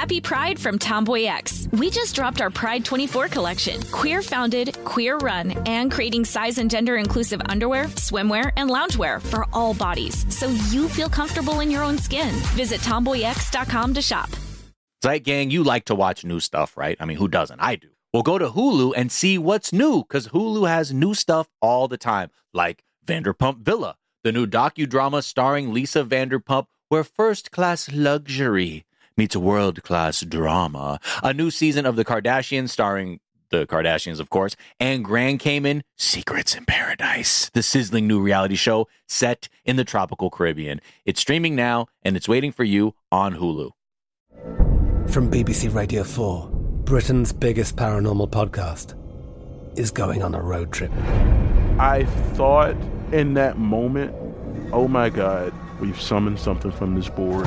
Happy Pride from Tomboy X. We just dropped our Pride 24 collection. Queer founded, queer run, and creating size and gender inclusive underwear, swimwear, and loungewear for all bodies, so you feel comfortable in your own skin. Visit TomboyX.com to shop. Zeit Gang, you like to watch new stuff, right? I mean, who doesn't? I do. Well, go to Hulu and see what's new, because Hulu has new stuff all the time, like Vanderpump Villa, the new docudrama starring Lisa Vanderpump, where first-class luxury meets world-class drama, a new season of The Kardashians starring The Kardashians, of course, and Grand Cayman, Secrets in Paradise, the sizzling new reality show set in the tropical Caribbean. It's streaming now, and it's waiting for you on Hulu. From BBC Radio 4, Britain's biggest paranormal podcast is going on a road trip. I thought in that moment, oh my God, we've summoned something from this board.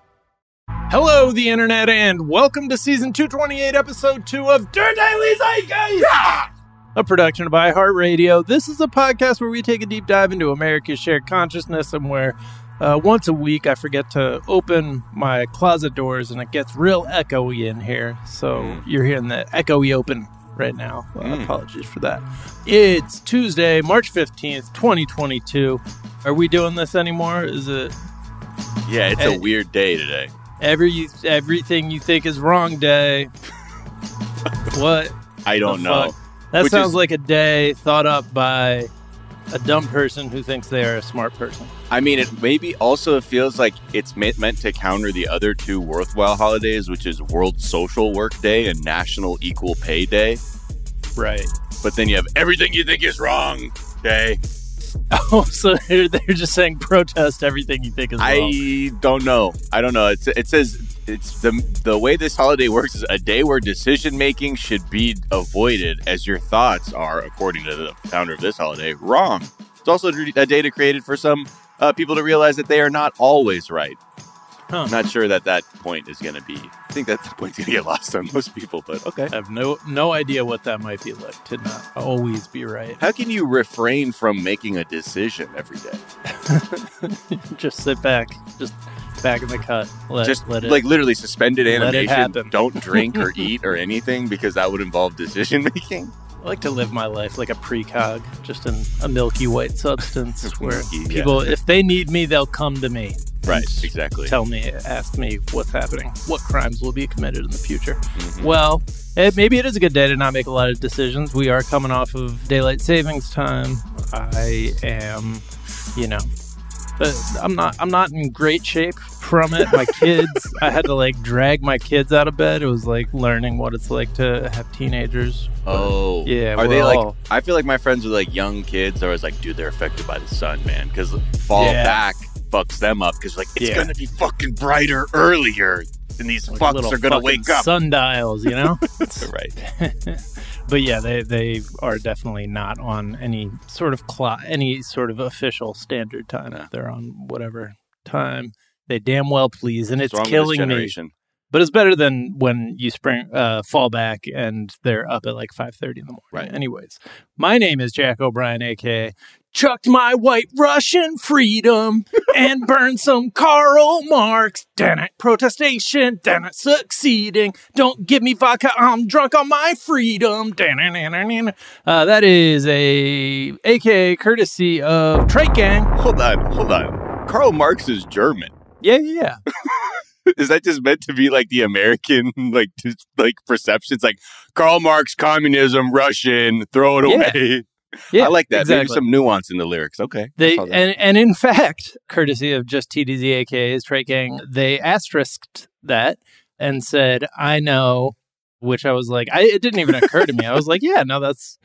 Hello, the internet, and welcome to Season 228, Episode 2 of Daily Zeitgeist, a production of iHeartRadio. This is a podcast where we take a deep dive into America's shared consciousness, and where once a week I forget to open my closet doors, and it gets real echoey in here, so you're hearing the echoey open right now. Apologies for that. It's Tuesday, March 15th, 2022. Are we doing this anymore? Is it? Yeah, it's a weird day today. Everything you think is wrong day. What? I don't know. That sounds like a day thought up by a dumb person who thinks they are a smart person. I mean, it maybe also feels like it's meant to counter the other two worthwhile holidays, which is World Social Work Day and National Equal Pay Day. Right. But then you have everything you think is wrong day. Oh, so they're just saying protest everything you think is wrong. I don't know. It says it's the way this holiday works is a day where decision making should be avoided, as your thoughts are, according to the founder of this holiday, wrong. It's also a day created for some people to realize that they are not always right. Huh. I'm not sure that point is going to be. I think that point's going to get lost on most people, but okay. I have no idea what that might be like to not always be right. How can you refrain from making a decision every day? Just sit back. Just back in the cut. Literally suspended animation. Don't drink or eat or anything, because that would involve decision making. I like to live my life like a precog, just in a milky white substance where people, if they need me, they'll come to me. Right, exactly. Ask me what's happening, what crimes will be committed in the future. Mm-hmm. Well, maybe it is a good day to not make a lot of decisions. We are coming off of daylight savings time. I am, I'm not in great shape from it. My kids, I had to drag my kids out of bed. It was learning what it's like to have teenagers. Oh. Yeah. Are they I feel like my friends with young kids are always dude, they're affected by the sun, man. Because fall back fucks them up. Because it's going to be fucking brighter earlier. And these fucks are going to wake up. Sundials, Right. But yeah, they are definitely not on any sort of clock, any sort of official standard time. They're on whatever time they damn well please, and it's killing me. But it's better than when you fall back and they're up at 5:30 in the morning. Right. Anyways, my name is Jack O'Brien, a.k.a. Chucked my white Russian freedom and burned some Karl Marx. Damn it, protestation. Damn it, succeeding. Don't give me vodka. I'm drunk on my freedom. That is a.k.a. courtesy of Trait Gang. Hold on. Karl Marx is German. Yeah. Is that just meant to be the American perceptions? Karl Marx, communism, Russian, throw it away. Yeah, I like that. Exactly. Maybe some nuance in the lyrics. Okay. And in fact, courtesy of just TDZ, aka Straight Gang, they asterisked that and said, I know, which I was like, it didn't even occur to me. I was like, yeah, no, that's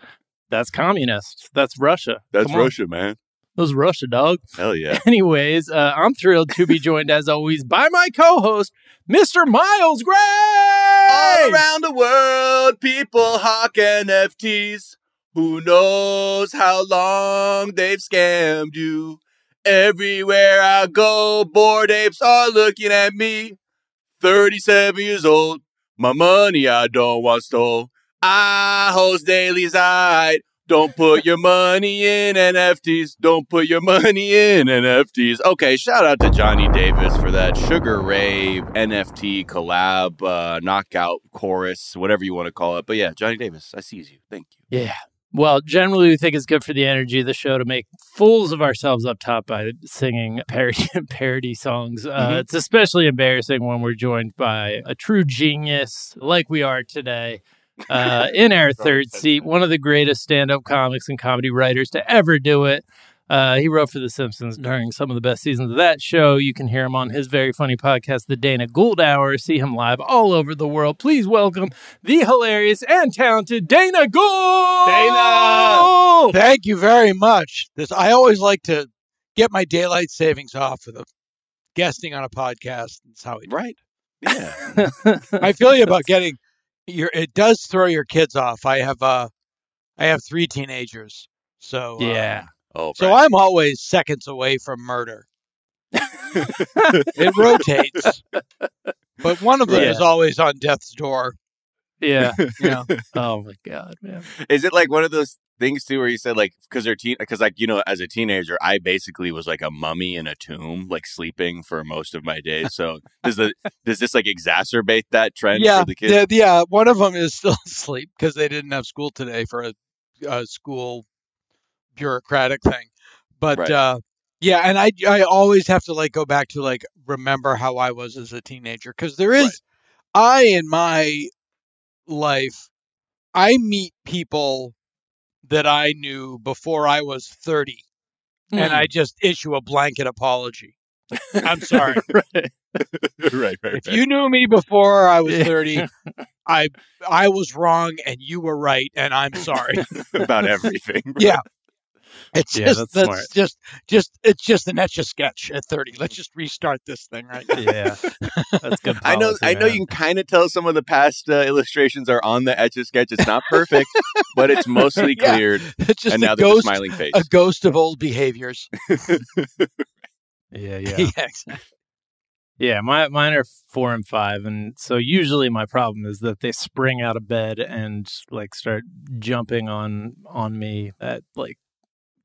communist. That's Russia. That's Russia, man. Those Russia, dog. Hell yeah. Anyways, I'm thrilled to be joined, as always, by my co-host, Mr. Miles Gray. All around the world, people hawk NFTs. Who knows how long they've scammed you? Everywhere I go, bored apes are looking at me. 37 years old, my money I don't want stole. I host Daily Zeit. Don't put your money in NFTs. Don't put your money in NFTs. Okay, shout out to Johnny Davis for that Sugar Rave NFT collab, knockout chorus, whatever you want to call it. But yeah, Johnny Davis, I seize you. Thank you. Yeah. Well, generally, we think it's good for the energy of the show to make fools of ourselves up top by singing parody songs. It's especially embarrassing when we're joined by a true genius like we are today in our third seat, one of the greatest stand-up comics and comedy writers to ever do it. He wrote for The Simpsons during some of the best seasons of that show. You can hear him on his very funny podcast, The Dana Gould Hour. See him live all over the world. Please welcome the hilarious and talented Dana Gould! Dana! Thank you very much. I always like to get my daylight savings off with guesting on a podcast. That's how we do it. Right. Yeah. I feel you about getting... It does throw your kids off. I have three teenagers. So... yeah. So I'm always seconds away from murder. It rotates. But one of them is always on death's door. Yeah. Yeah. Oh, my God, man. Is it like one of those things, too, where you said, like, because as a teenager, I basically was like a mummy in a tomb, like sleeping for most of my days. So does this like exacerbate that trend for the kids? Yeah. One of them is still asleep because they didn't have school today for a school bureaucratic thing, but right. And I always have to like go back to like remember how I was as a teenager, because there is right. I in my life I meet people that I knew before I was 30 and I just issue a blanket apology. I'm sorry. Right. If you knew me before I was 30, I was wrong and you were right and I'm sorry about everything. Right? Yeah. It's just an Etch-a-Sketch at 30. Let's just restart this thing, right? Now. Yeah, that's good policy, I know you can kind of tell some of the past illustrations are on the Etch-a-Sketch. It's not perfect, but it's mostly cleared. It's just a smiling face, a ghost of old behaviors. Yeah, exactly. Yeah, mine are 4 and 5, and so usually my problem is that they spring out of bed and like start jumping on me at like.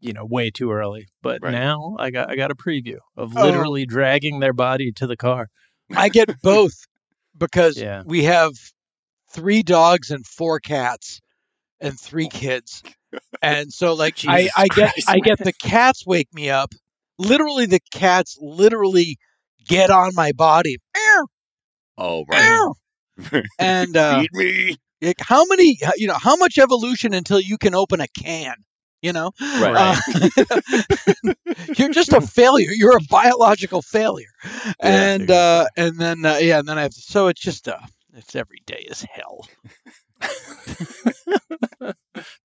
Way too early. But now I got a preview of literally dragging their body to the car. I get both because we have 3 dogs and 4 cats and 3 kids. And so like I get the cats wake me up. Literally the cats get on my body. Oh, right. And feed me. How much evolution until you can open a can? You're just a failure. You're a biological failure. And then I have to, so it's just it's every day is hell.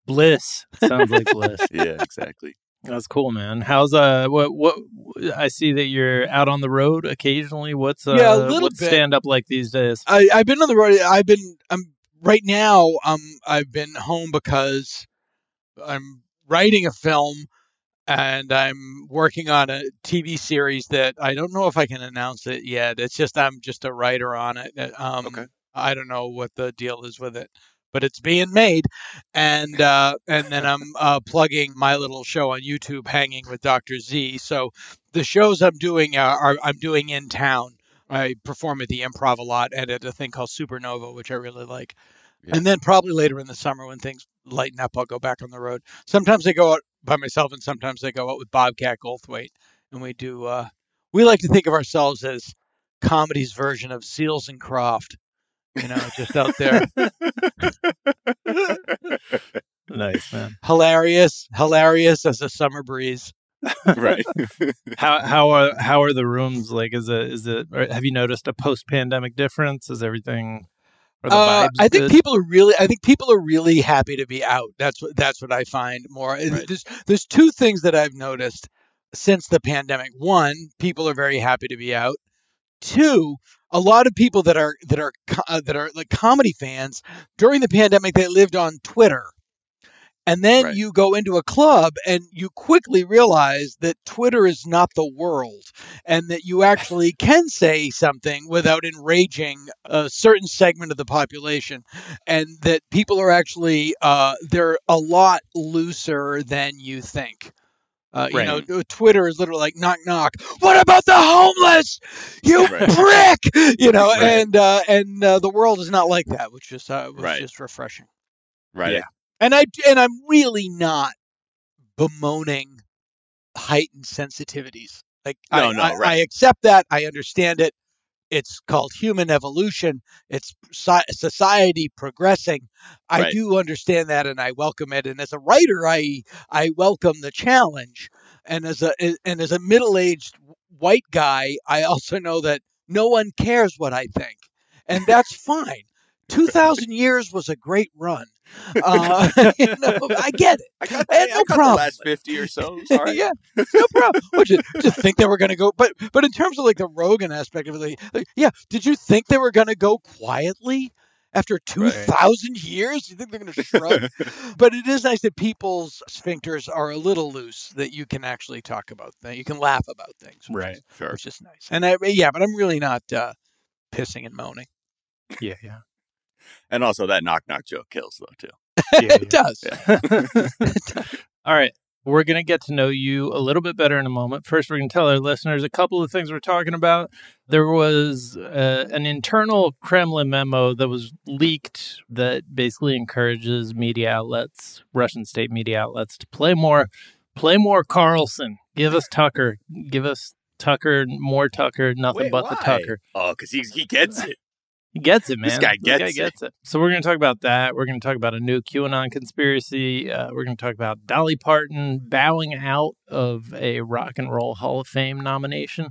Bliss. Sounds like bliss. Yeah, exactly. That's cool, man. How's what I see that you're out on the road occasionally. What's what's stand up like these days? I've been on the road. I've been home because I'm writing a film and I'm working on a TV series that I don't know if I can announce it yet. It's just, I'm just a writer on it. I don't know what the deal is with it, but it's being made. And then I'm plugging my little show on YouTube, Hanging with Dr. Z. So the shows I'm doing I'm doing in town. I perform at the Improv a lot and at a thing called Supernova, which I really like. Yeah. And then probably later in the summer when things lighten up, I'll go back on the road. Sometimes I go out by myself and sometimes I go out with Bobcat Goldthwait. And we do, we like to think of ourselves as comedy's version of Seals and Croft, just out there. Nice, man. Hilarious as a summer breeze. Right. How are the rooms like? Is it? Have you noticed a post-pandemic difference? Is everything? Are the vibes good? I think people are really happy to be out. That's what I find more. Right. There's two things that I've noticed since the pandemic. One, people are very happy to be out. Two, a lot of people that are like comedy fans during the pandemic, they lived on Twitter. And then right. you go into a club and you quickly realize that Twitter is not the world and that you actually can say something without enraging a certain segment of the population, and that people are actually they're a lot looser than you think. Right. You know, Twitter is literally like, knock, knock. What about the homeless? You right. prick! You know, right. and the world is not like that, which is right. just refreshing. Right. Yeah. And I'm really not bemoaning heightened sensitivities. Like I accept that. I understand it. It's called human evolution. It's society progressing. I right. do understand that, and I welcome it. And as a writer, I welcome the challenge. And as a middle-aged white guy, I also know that no one cares what I think, and that's fine. 2,000 years was a great run. I get it. I got the last 50 or so. Sorry. Yeah, no problem. What, did you think they were going to go? But in terms of like the Rogan aspect of it, like, yeah, did you think they were going to go quietly after 2,000 right. years? You think they're going to shrug? But it is nice that people's sphincters are a little loose, that you can actually talk about things. You can laugh about things. Right. Sure. Which is nice. And but I'm really not pissing and moaning. Yeah. Yeah. And also that knock-knock joke kills, though, too. Yeah, it does. Yeah. It does. All right. We're going to get to know you a little bit better in a moment. First, we're going to tell our listeners a couple of things we're talking about. There was an internal Kremlin memo that was leaked that basically encourages media outlets, Russian state media outlets, to play more Carlson. Give us Tucker. Give us Tucker, more Tucker, nothing but why? The Tucker. Oh, because he gets it. He gets it, man. This guy gets it. So we're going to talk about that. We're going to talk about a new QAnon conspiracy. We're going to talk about Dolly Parton bowing out of a Rock and Roll Hall of Fame nomination.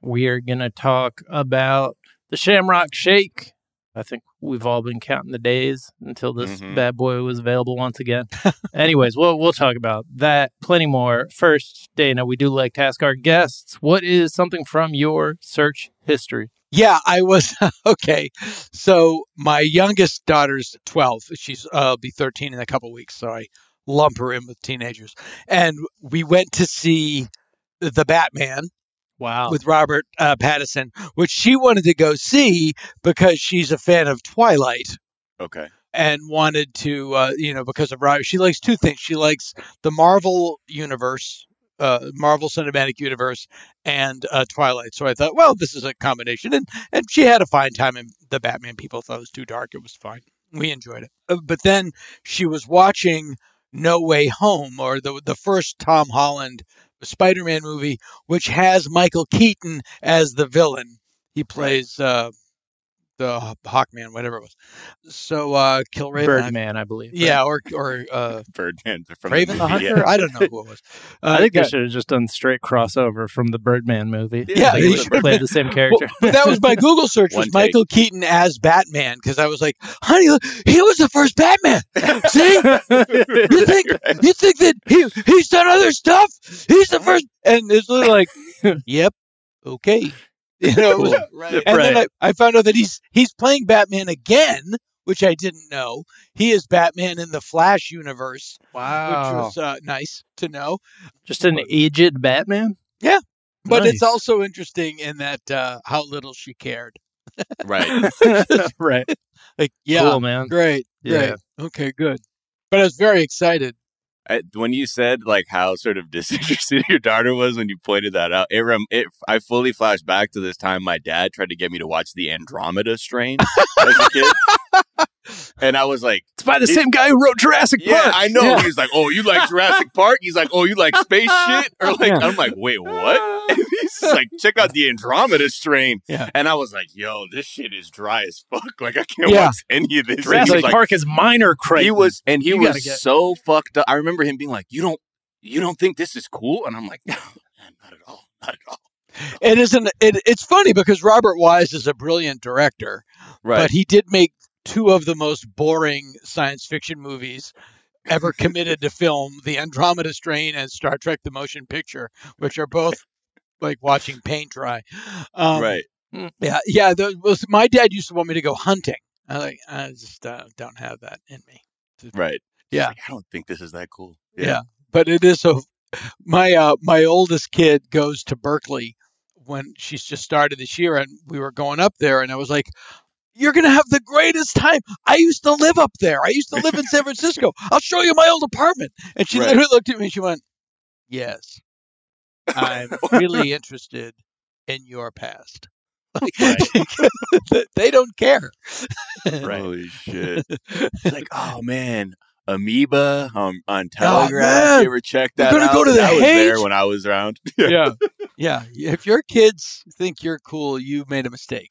We are going to talk about the Shamrock Shake. I think we've all been counting the days until this bad boy was available once again. Anyways, we'll talk about that. Plenty more. First, Dana, we do like to ask our guests, what is something from your search history? Yeah, I was. Okay. So my youngest daughter's 12. She's be 13 in a couple of weeks. So I lump her in with teenagers. And we went to see The Batman. Wow. With Robert Pattinson, which she wanted to go see because she's a fan of Twilight. Okay. And wanted to, because of Robert. She likes two things. She likes the Marvel universe. Marvel Cinematic Universe and Twilight. So I thought, well, this is a combination. And she had a fine time, and The Batman people thought it was too dark. It was fine. We enjoyed it. But then she was watching No Way Home, or the first Tom Holland Spider-Man movie, which has Michael Keaton as the villain. He plays the Hawkman, whatever it was. So Kilraven. Birdman, I believe. Right? Yeah, or Birdman. From Kraven the Hunter? Yeah. I don't know who it was. I think they should have just done straight crossover from the Birdman movie. Yeah. They would have played the same character. Well, but that was my Google search, was Michael Keaton as Batman, because I was like, honey, look, he was the first Batman. See? You think that he's done other stuff? He's the first. And it's like, yep, okay. Right. And then I found out that he's playing Batman again, which I didn't know. He is Batman in the Flash universe. Wow, which was nice to know. Just an aged Batman. Yeah, but nice. It's also interesting in that how little she cared. Right, right. Like, yeah, cool, man. Great, yeah, great. Okay, good. But I was very excited. When you said like how sort of disinterested your daughter was when you pointed that out, I fully flashed back to this time my dad tried to get me to watch The Andromeda Strain as a kid. And I was like, it's by the same guy who wrote Jurassic Park. I know. Yeah. He's like, oh, you like Jurassic Park? He's like, oh, you like space shit? Or like, yeah. I'm like, wait, what? And he's like, check out The Andromeda Strain. Yeah. And I was like, yo, this shit is dry as fuck. Like, I can't watch any of this. Jurassic Park is minor crazy. He was so fucked up. I remember him being like, you don't think this is cool? And I'm like, no, not at all. Not at all. It isn't. It's funny because Robert Wise is a brilliant director, right? But he did make two of the most boring science fiction movies ever committed to film, The Andromeda Strain and Star Trek The Motion Picture, which are both like watching paint dry. Right. Yeah. Yeah. My dad used to want me to go hunting. I just don't have that in me. Right. Yeah. Like, I don't think this is that cool. Yeah. But it is so. My oldest kid goes to Berkeley when she's just started this year, and we were going up there, and I was like, you're going to have the greatest time. I used to live up there. I used to live in San Francisco. I'll show you my old apartment. And she literally looked at me and she went, yes, I'm really interested in your past. Like, they don't care. Right. Holy shit. It's like, oh, man. Amoeba on Telegraph. You ever check that out? Go to the Hayes. I was there when I was around. Yeah. Yeah. If your kids think you're cool, you made a mistake.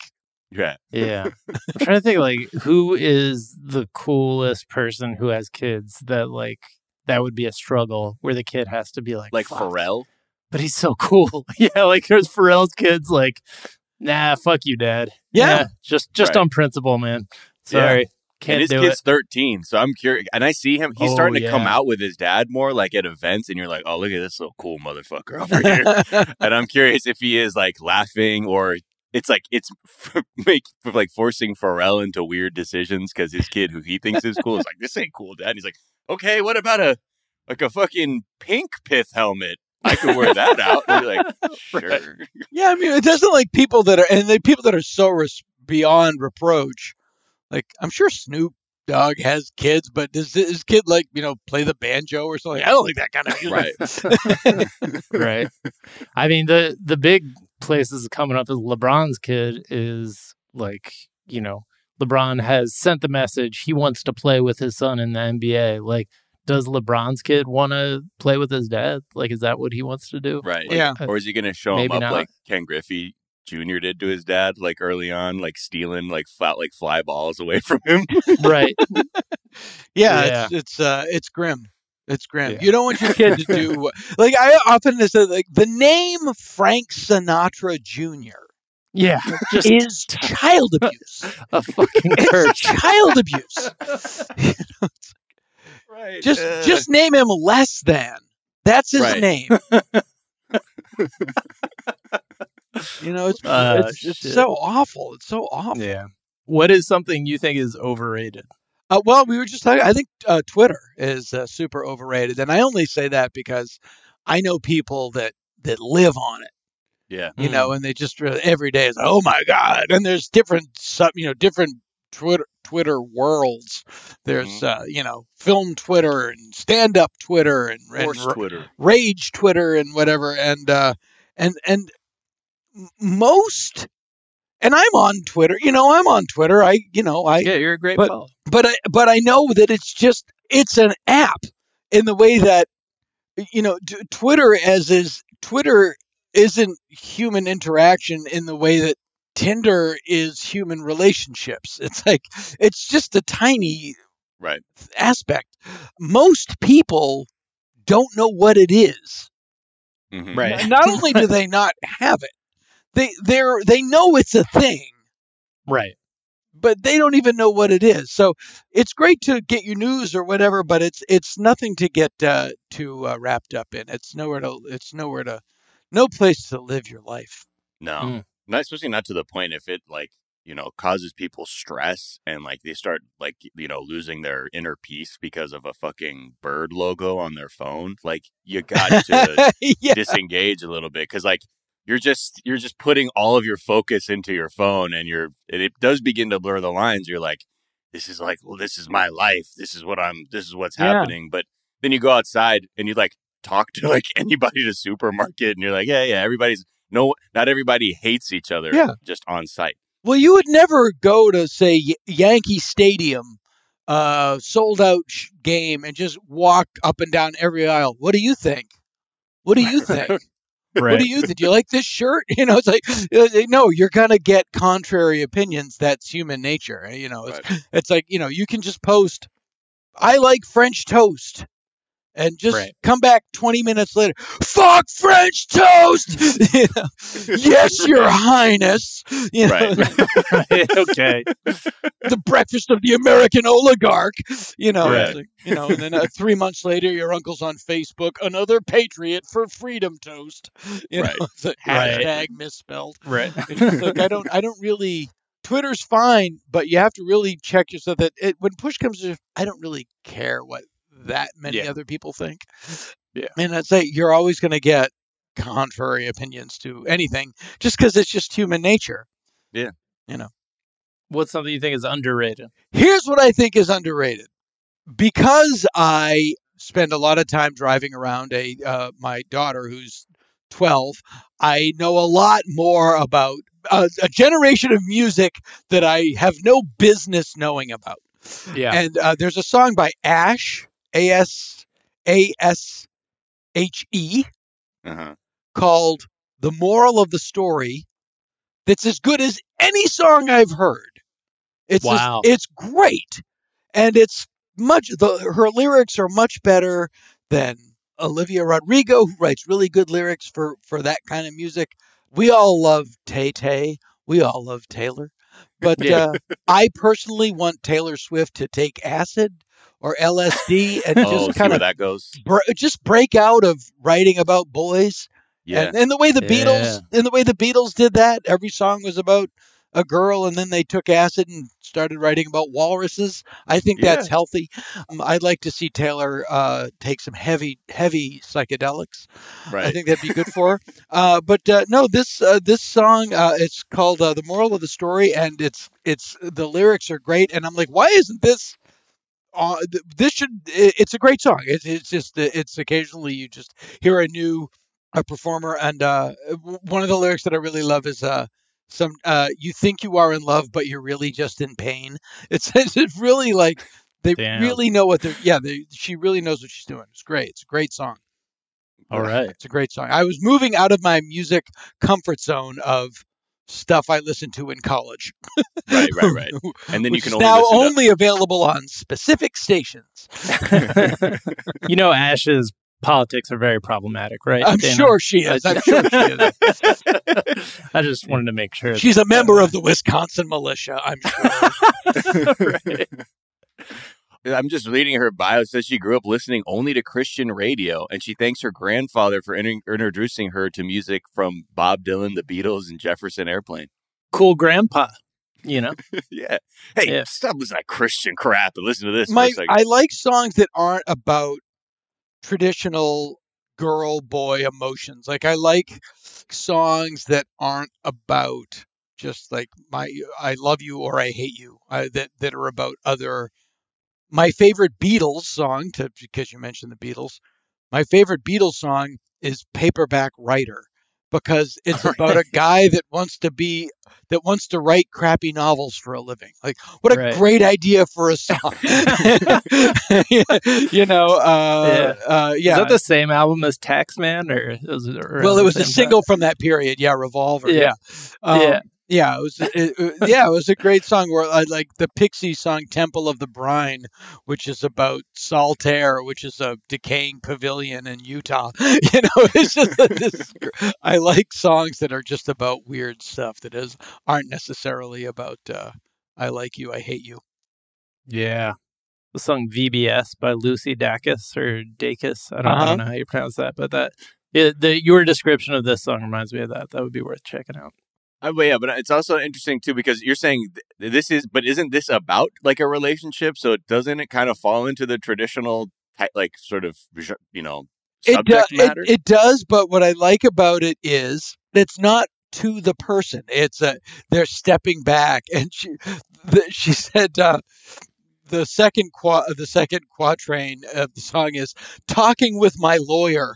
Yeah. Yeah. I'm trying to think, like, who is the coolest person who has kids that, like, that would be a struggle where the kid has to be like. Like fuck. Pharrell? But he's so cool. Yeah. Like, there's Pharrell's kids, like, nah, fuck you, Dad. Yeah. Nah, just on principle, man. Sorry. Yeah. Can't and his kid's 13, so I'm curious. And I see him. He's starting to come out with his dad more, like, at events. And you're like, oh, look at this little cool motherfucker over here. And I'm curious if he is, like, laughing or it's, like, forcing Pharrell into weird decisions because his kid, who he thinks is cool, is like, this ain't cool, Dad. And he's like, okay, what about a fucking pink pith helmet? I could wear that out. And you're like, sure. Yeah, I mean, it doesn't like people that are, and the people that are so beyond reproach. Like, I'm sure Snoop Dogg has kids, but does his kid, like, you know, play the banjo or something? I don't think that kind of music. Right. Right. I mean, the big places coming up is LeBron's kid is, like, you know, LeBron has sent the message he wants to play with his son in the NBA. Like, does LeBron's kid want to play with his dad? Like, is that what he wants to do? Right. Like, yeah. Or is he going to show him up like Ken Griffey Jr. did to his dad, like, early on, like, stealing, like, fly balls away from him? Right. Yeah. It's grim. It's grim. Yeah. You don't want your kid to do, like, I often say, like, the name Frank Sinatra Jr. Yeah. Is child abuse. A fucking curse. Child abuse. You know, it's like, right. Just name him less than. That's his name. You know, it's so awful. It's so awful. Yeah. What is something you think is overrated? Well, we were just talking. I think Twitter is super overrated, and I only say that because I know people that live on it. Yeah. You know, and they just every day is like, oh my god, and there's different Twitter worlds. There's you know, film Twitter and stand up Twitter and Twitter, rage Twitter and whatever, and most, and I'm on Twitter. You know, I'm on Twitter. You're a great follow. But I know that it's an app in the way that, you know, Twitter isn't human interaction in the way that Tinder is human relationships. It's like it's just a tiny aspect. Most people don't know what it is. Mm-hmm. Right. Not only do they not have it. They know it's a thing, right? But they don't even know what it is. So it's great to get your news or whatever, but it's nothing to get too wrapped up in. It's no place to live your life. No, not especially not to the point if it, like, you know, causes people stress and, like, they start, like, you know, losing their inner peace because of a fucking bird logo on their phone. Like, you got to disengage a little bit because, like. You're just putting all of your focus into your phone, and it does begin to blur the lines. You're like, this is like, well, this is my life. This is what's happening. But then you go outside and you, like, talk to, like, anybody at a supermarket, and you're like, yeah, everybody's not everybody hates each other. Yeah. Just on site. Well, you would never go to, say, Yankee Stadium, sold out game, and just walk up and down every aisle. What do you think? Right. What do you think? Do you like this shirt? You know, it's like, no, you're going to get contrary opinions. That's human nature. You know, it's, right. It's like, you know, you can just post, I like French toast. And just right. Come back 20 minutes later. Fuck French toast! You know, yes, Your Highness. You know, right. Okay. The breakfast of the American oligarch. You know, right. It's like, you know. And then 3 months later, your uncle's on Facebook. Another patriot for freedom toast. You right. know, it's a hashtag right. misspelled. Right. It's like, I don't really. Twitter's fine, but you have to really check yourself. That it, when push comes to, I don't really care what. That many yeah. other people think. Yeah. And I'd say you're always going to get contrary opinions to anything just because it's just human nature. Yeah. You know. What's something you think is underrated? Here's what I think is underrated. Because I spend a lot of time driving around my daughter who's 12, I know a lot more about a generation of music that I have no business knowing about. Yeah. And there's a song by Ash. ASHE called The Moral of the Story that's as good as any song I've heard. It's wow. It's great. And it's her lyrics are much better than Olivia Rodrigo, who writes really good lyrics for that kind of music. We all love Tay-Tay. We all love Taylor. But I personally want Taylor Swift to take acid or LSD and just kind of that goes. Just break out of writing about boys. Yeah. And the way the Beatles did that, every song was about a girl and then they took acid and started writing about walruses. I think that's healthy. I'd like to see Taylor take some heavy psychedelics. Right. I think that'd be good for her. This song, it's called The Moral of the Story, and it's the lyrics are great. And I'm like, why isn't this? It's a great song. It's occasionally you just hear a new performer, and one of the lyrics that I really love is you think you are in love, but you're really just in pain. It's really like they Damn. Really know what they're. Yeah, she really knows what she's doing. It's great. It's a great song. All right, it's a great song. I was moving out of my music comfort zone of stuff I listened to in college. Right. And then you can only available on specific stations. You know, Ash's politics are very problematic, right? I'm sure she is. I just wanted to make sure. She's a member of the Wisconsin militia, I'm sure. Right. I'm just reading her bio. It says she grew up listening only to Christian radio, and she thanks her grandfather for introducing her to music from Bob Dylan, the Beatles, and Jefferson Airplane. Cool grandpa, you know? Yeah. Hey, stop listening to Christian crap and listen to this for a second. I like songs that aren't about traditional girl-boy emotions. Like, I like songs that aren't about just, like, I love you or I hate you, that are about other. My favorite Beatles song, because you mentioned the Beatles, my favorite Beatles song is Paperback Writer, because it's about a guy that wants to write crappy novels for a living. Like, what a great idea for a song. You know, Is that the same album as Taxman? It was a single from that period. Yeah, Revolver. Yeah. It was a great song. Where I like the Pixies song "Temple of the Brine," which is about Saltaire, which is a decaying pavilion in Utah. You know, it's just I like songs that are just about weird stuff that aren't necessarily about "I like you, I hate you." Yeah, the song "VBS" by Lucy Dacus or Dacus. I don't know how you pronounce that, but your description of this song reminds me of that. That would be worth checking out. But it's also interesting, too, because you're saying isn't this about like a relationship? So doesn't it kind of fall into the traditional, like sort of, you know, subject matter? It does. But what I like about it is it's not to the person. It's they're stepping back. And she said the second quatrain of the song is talking with my lawyer.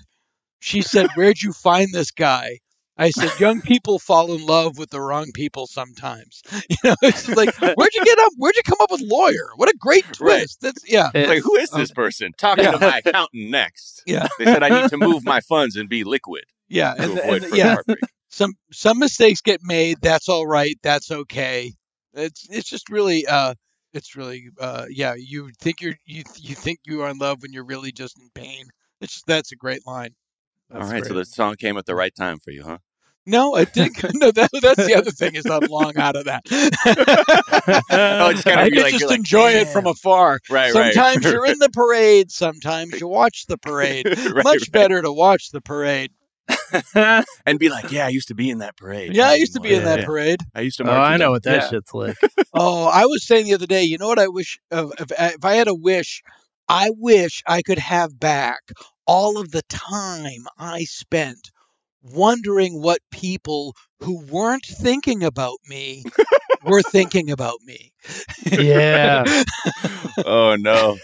She said, where'd you find this guy? I said, young people fall in love with the wrong people sometimes. You know, it's like, where'd you come up with lawyer? What a great twist. That's like, who is this person? Talking to my accountant next. Yeah. They said I need to move my funds and be liquid. Yeah. Some mistakes get made. That's all right. That's okay. It's just really, yeah, you think you are in love when you're really just in pain. It's just, that's a great line. That's all right. Great. So the song came at the right time for you, huh? No, I think that's the other thing is I'm long out of that. I just enjoy it from afar. Right, sometimes you're in the parade. Sometimes you watch the parade. Much better to watch the parade. And be like, yeah, I used to be in that parade. Yeah, I used to be in that parade. I used to march. Oh, I know what that shit's like. Oh, I was saying the other day, you know what I wish? If I had a wish, I wish I could have back all of the time I spent wondering what people who weren't thinking about me were thinking about me. Yeah. Oh, no.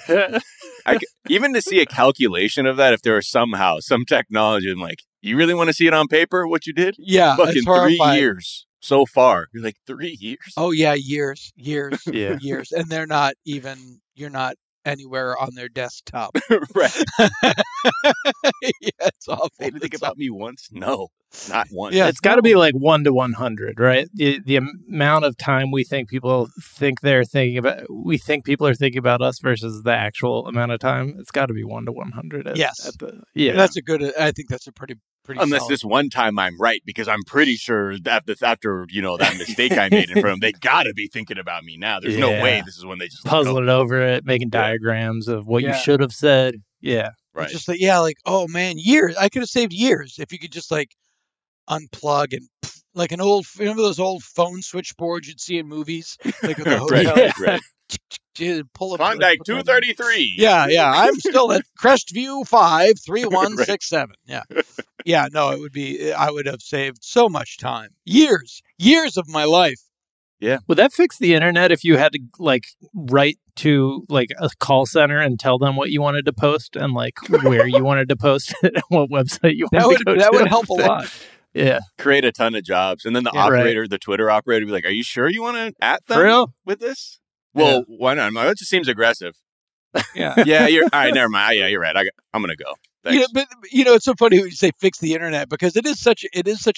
Even to see a calculation of that, if there was somehow some technology, I'm like, you really want to see it on paper, what you did? Yeah. Fucking 3 years so far. You're like, 3 years? Oh, yeah, years, yeah. Years. And they're not even, you're not anywhere on their desktop. Right. Yeah, it's awful. They didn't think about me once? No, not once. Yeah, it's got to be like 1 to 100, right? The amount of time we think people think they're thinking about, we think people are thinking about us versus the actual amount of time. It's got to be 1 to 100. Yes. That's a good, I think that's a pretty unless solid. This one time I'm right, because I'm pretty sure after you know that mistake I made in front of them, they gotta be thinking about me now. There's no way this is when they just puzzling over it, making diagrams of what you should have said. Yeah, right. It's just like oh man, years. I could have saved years if you could just like unplug and like an old, remember those old phone switchboards you'd see in movies, like with the hotel. Right. Pull up Klondike 233. Yeah. I'm still at Crestview 53167. Yeah. No, it would be. I would have saved so much time, years of my life. Yeah. Would that fix the internet if you had to like write to like a call center and tell them what you wanted to post and like where you wanted to post it and what website you wanted to go to? That would help a lot. Yeah. Create a ton of jobs, and then the operator, the Twitter operator, would be like, "Are you sure you want to at them with this?" Well, why not? I'm like, that just seems aggressive. Yeah. Yeah, you're all right. Never mind. Yeah, you're right. I'm going to go. Thanks. Yeah, but, you know, it's so funny when you say fix the internet, because it is such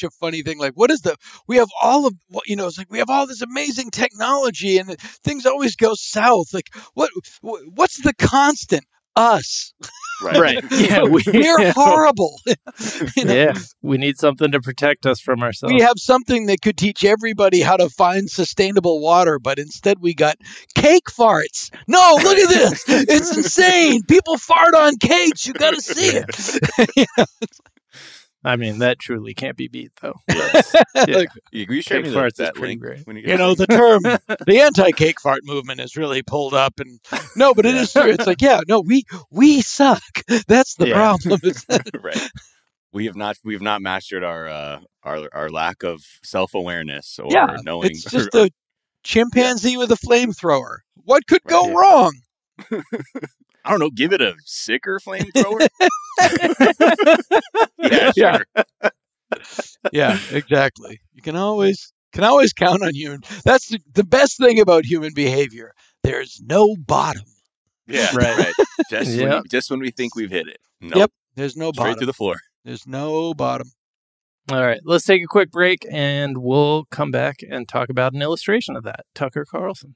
a funny thing. Like, we have all this amazing technology and things always go south. Like, what's the constant? Us. Right. Yeah, we're horrible. You know? Yeah. We need something to protect us from ourselves. We have something that could teach everybody how to find sustainable water, but instead we got cake farts. No, look at this. It's insane. People fart on cakes. You got to see it. Yeah. I mean, that truly can't be beat, though. Yes. Yeah. Like, you showed me that link. You know, the term, the anti-cake fart movement is really pulled up. And no, but it is true. It's like, we suck. That's the problem. Right. We have not mastered our lack of self-awareness or knowing. It's just a chimpanzee with a flamethrower. What could go wrong? I don't know, give it a sicker flamethrower? Yeah, sure. Yeah, exactly. You can always count on human. That's the best thing about human behavior. There's no bottom. Yeah, right. Just when we think we've hit it. Nope. Yep, there's no bottom. Straight to the floor. There's no bottom. All right, let's take a quick break, and we'll come back and talk about an illustration of that. Tucker Carlson.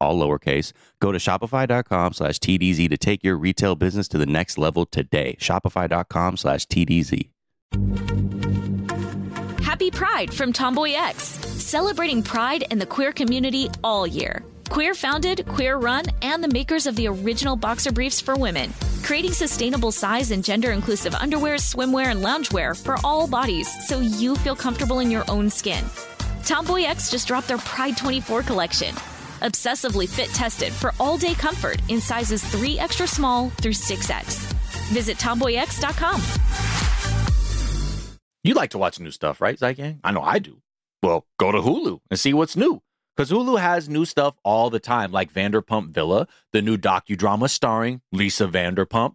all lowercase. Go to shopify.com/TDZ to take your retail business to the next level today. Shopify.com/TDZ. Happy Pride from Tomboy X, celebrating pride and the queer community all year. Queer founded, queer run, and the makers of the original boxer briefs for women, creating sustainable size and gender inclusive underwear, swimwear, and loungewear for all bodies so you feel comfortable in your own skin. Tomboy X just dropped their Pride 24 collection, obsessively fit tested for all day comfort in sizes 3 extra small through 6X. Visit tomboyx.com. You like to watch new stuff, right, Zygang? I know I do. Well, go to Hulu and see what's new, because Hulu has new stuff all the time, like Vanderpump Villa, the new docudrama starring Lisa Vanderpump.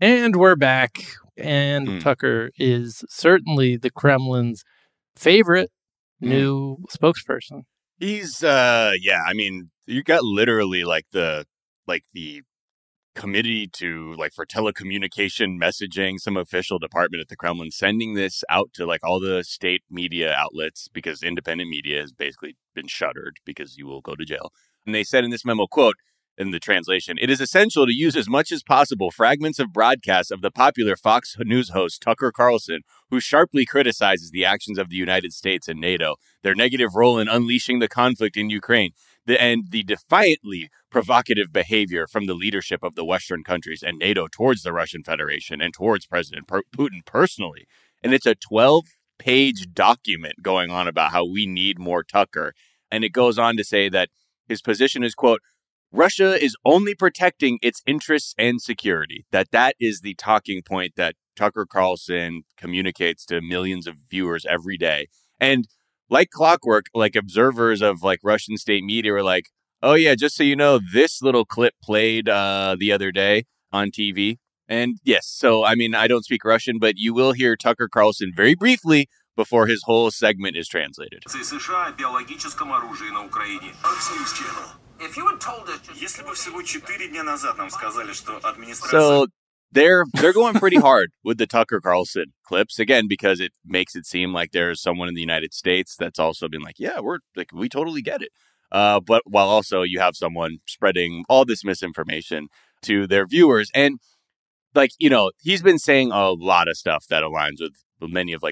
And we're back, and Tucker is certainly the Kremlin's favorite new spokesperson. He's, I mean, you got literally like the committee to for telecommunication messaging, some official department at the Kremlin sending this out to all the state media outlets, because independent media has basically been shuttered because you will go to jail. And they said in this memo, quote, in the translation, it is essential to use as much as possible fragments of broadcasts of the popular Fox News host Tucker Carlson, who sharply criticizes the actions of the United States and NATO, their negative role in unleashing the conflict in Ukraine, and the defiantly provocative behavior from the leadership of the Western countries and NATO towards the Russian Federation and towards President Putin personally. And it's a 12-page document going on about how we need more Tucker. And it goes on to say that his position is, quote, Russia is only protecting its interests and security. That is the talking point that Tucker Carlson communicates to millions of viewers every day. And like clockwork, observers of Russian state media are like, oh, yeah, just so you know, this little clip played the other day on TV. And yes, so I mean, I don't speak Russian, but you will hear Tucker Carlson very briefly before his whole segment is translated. If you had told us, so they're going pretty hard with the Tucker Carlson clips again, because it makes it seem like there's someone in the United States that's also been yeah, we're we totally get it. But while also you have someone spreading all this misinformation to their viewers. And he's been saying a lot of stuff that aligns with many of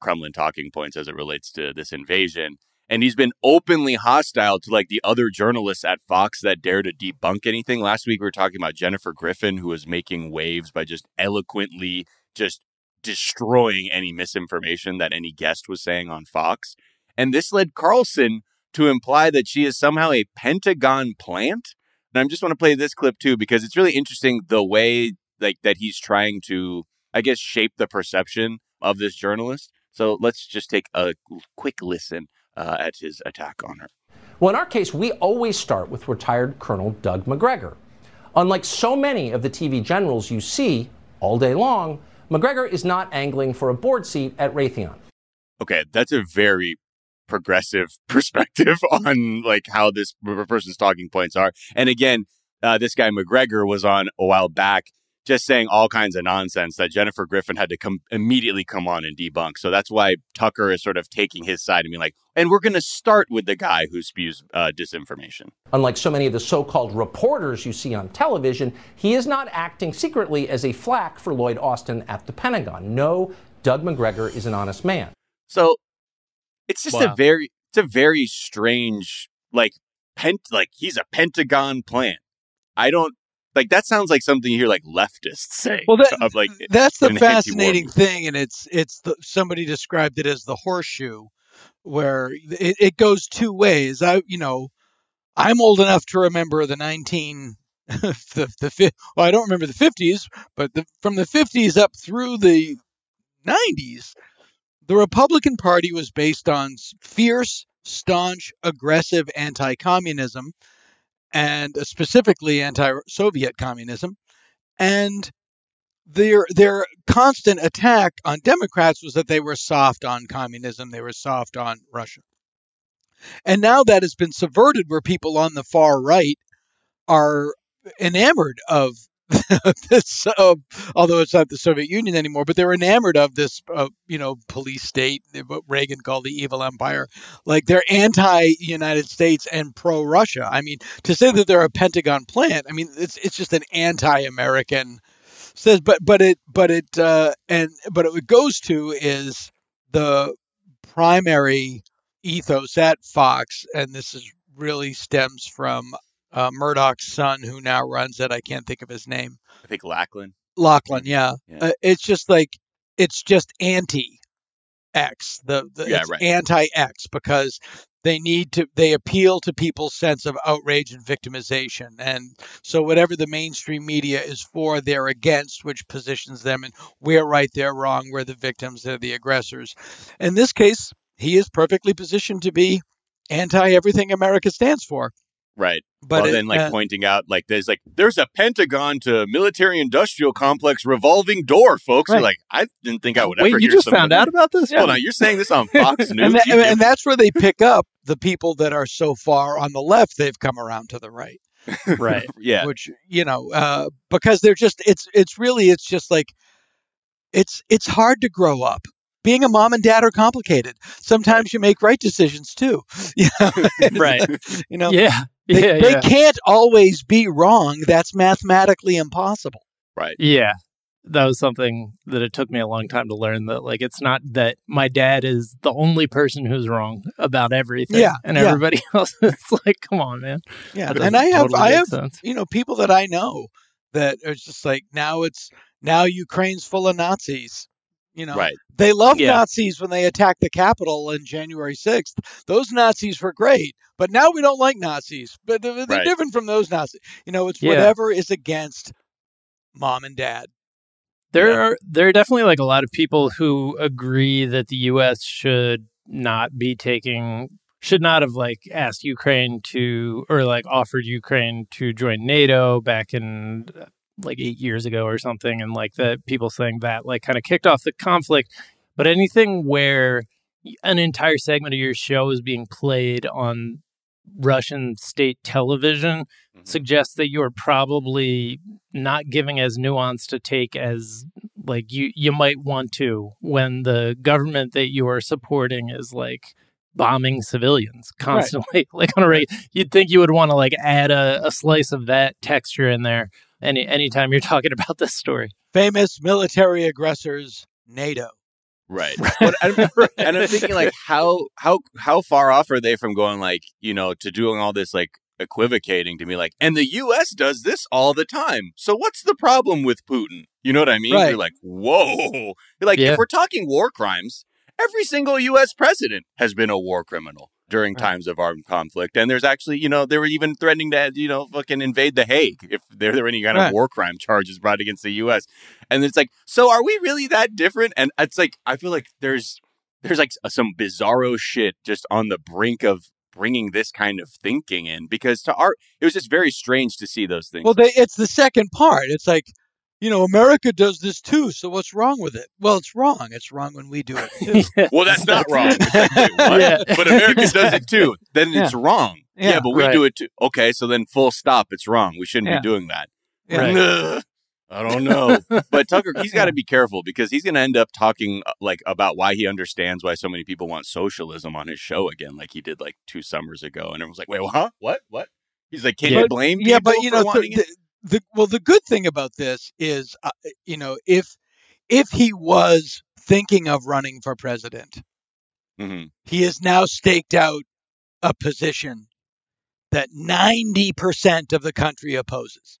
Kremlin talking points as it relates to this invasion. And he's been openly hostile to the other journalists at Fox that dare to debunk anything. Last week, we were talking about Jennifer Griffin, who was making waves by just eloquently just destroying any misinformation that any guest was saying on Fox. And this led Carlson to imply that she is somehow a Pentagon plant. And I just want to play this clip, too, because it's really interesting the way that he's trying to, I guess, shape the perception of this journalist. So let's just take a quick listen at his attack on her. Well, in our case, we always start with retired Colonel Doug McGregor. Unlike so many of the TV generals you see all day long, McGregor is not angling for a board seat at Raytheon. Okay, that's a very progressive perspective on like how this person's talking points are. And again, this guy McGregor was on a while back just saying all kinds of nonsense that Jennifer Griffin had to immediately come on and debunk. So that's why Tucker is sort of taking his side and being like, and we're going to start with the guy who spews disinformation. Unlike so many of the so-called reporters you see on television, he is not acting secretly as a flack for Lloyd Austin at the Pentagon. No, Doug McGregor is an honest man. So it's just a very strange, like he's a Pentagon plant. I don't. Like, that sounds like something you hear, like, leftists say. Well, that's the fascinating thing, and it's somebody described it as the horseshoe, where it goes two ways. I'm old enough to remember I don't remember the 50s, but from the 50s up through the 90s, the Republican Party was based on fierce, staunch, aggressive anti-communism, and specifically anti-Soviet communism, and their constant attack on Democrats was that they were soft on communism, they were soft on Russia. And now that has been subverted where people on the far right are enamored of this, although it's not the Soviet Union anymore, but they're enamored of this, police state, what Reagan called the evil empire. Like, they're anti-United States and pro-Russia. I mean, to say that they're a Pentagon plant, I mean, it's just an anti-American says. But it goes to is the primary ethos at Fox, and this is really stems from Murdoch's son, who now runs it. I can't think of his name. I think Lachlan, yeah. It's just like, it's just anti-X, anti-X, because they appeal to people's sense of outrage and victimization. And so whatever the mainstream media is for, they're against, which positions them in we're right, they're wrong, we're the victims, they're the aggressors. In this case, he is perfectly positioned to be anti-everything America stands for. Right. But pointing out there's a Pentagon to military industrial complex revolving door, folks. Right. Like, I didn't think I would ever hear something. Wait, you just found out about this? Yeah. Hold on, you're saying this on Fox News? and that's where they pick up the people that are so far on the left, they've come around to the right. Right. Yeah. Which, because they're just, it's hard to grow up. Being a mom and dad are complicated. Sometimes you make right decisions too. Right. Yeah. They can't always be wrong. That's mathematically impossible. Right. Yeah. That was something that it took me a long time to learn, that like, it's not that my dad is the only person who's wrong about everything. Yeah. And everybody else is like, come on, man. Yeah. And I have people that I know that are just like, now Ukraine's full of Nazis. Right. They loved Nazis when they attacked the Capitol on January 6th. Those Nazis were great, but now we don't like Nazis. But they're different from those Nazis. It's whatever is against mom and dad. There are definitely like a lot of people who agree that the U.S. should not have like asked Ukraine to, or like offered Ukraine to join NATO back in like 8 years ago or something, and like the people saying that like kind of kicked off the conflict. But anything where an entire segment of your show is being played on Russian state television suggests that you're probably not giving as nuanced a take as like you might want to when the government that you are supporting is like bombing civilians constantly. Right. Like on a regular, you'd think you would want to like add a slice of that texture in there. Anytime you're talking about this story. Famous military aggressors, NATO. Right. And I'm thinking like, how far off are they from going like, to doing all this like equivocating to me like, and the U.S. does this all the time. So what's the problem with Putin? You know what I mean? Right. You're like, whoa. You're like, if we're talking war crimes, every single U.S. president has been a war criminal during times of armed conflict. And there's actually, they were even threatening to, fucking invade The Hague if there were any kind of war crime charges brought against the U.S. And it's like, so are we really that different? And it's like, I feel like there's like some bizarro shit just on the brink of bringing this kind of thinking in, because to art, it was just very strange to see those things. Well, it's the second part. It's like, you know, America does this too, so what's wrong with it? Well, it's wrong. It's wrong when we do it too. Yeah. Well, that's not wrong. It's like, wait, what? Yeah. But America does it too. Then it's wrong. Yeah, but we do it too. Okay, so then full stop, it's wrong. We shouldn't be doing that. Yeah. Right. I don't know. But Tucker, he's got to be careful, because he's going to end up talking like about why he understands why so many people want socialism on his show again, like he did like 2 summers ago. And everyone's like, wait, huh? What? He's like, can you blame people for wanting it? Well, the good thing about this is, if he was thinking of running for president, he has now staked out a position that 90% of the country opposes.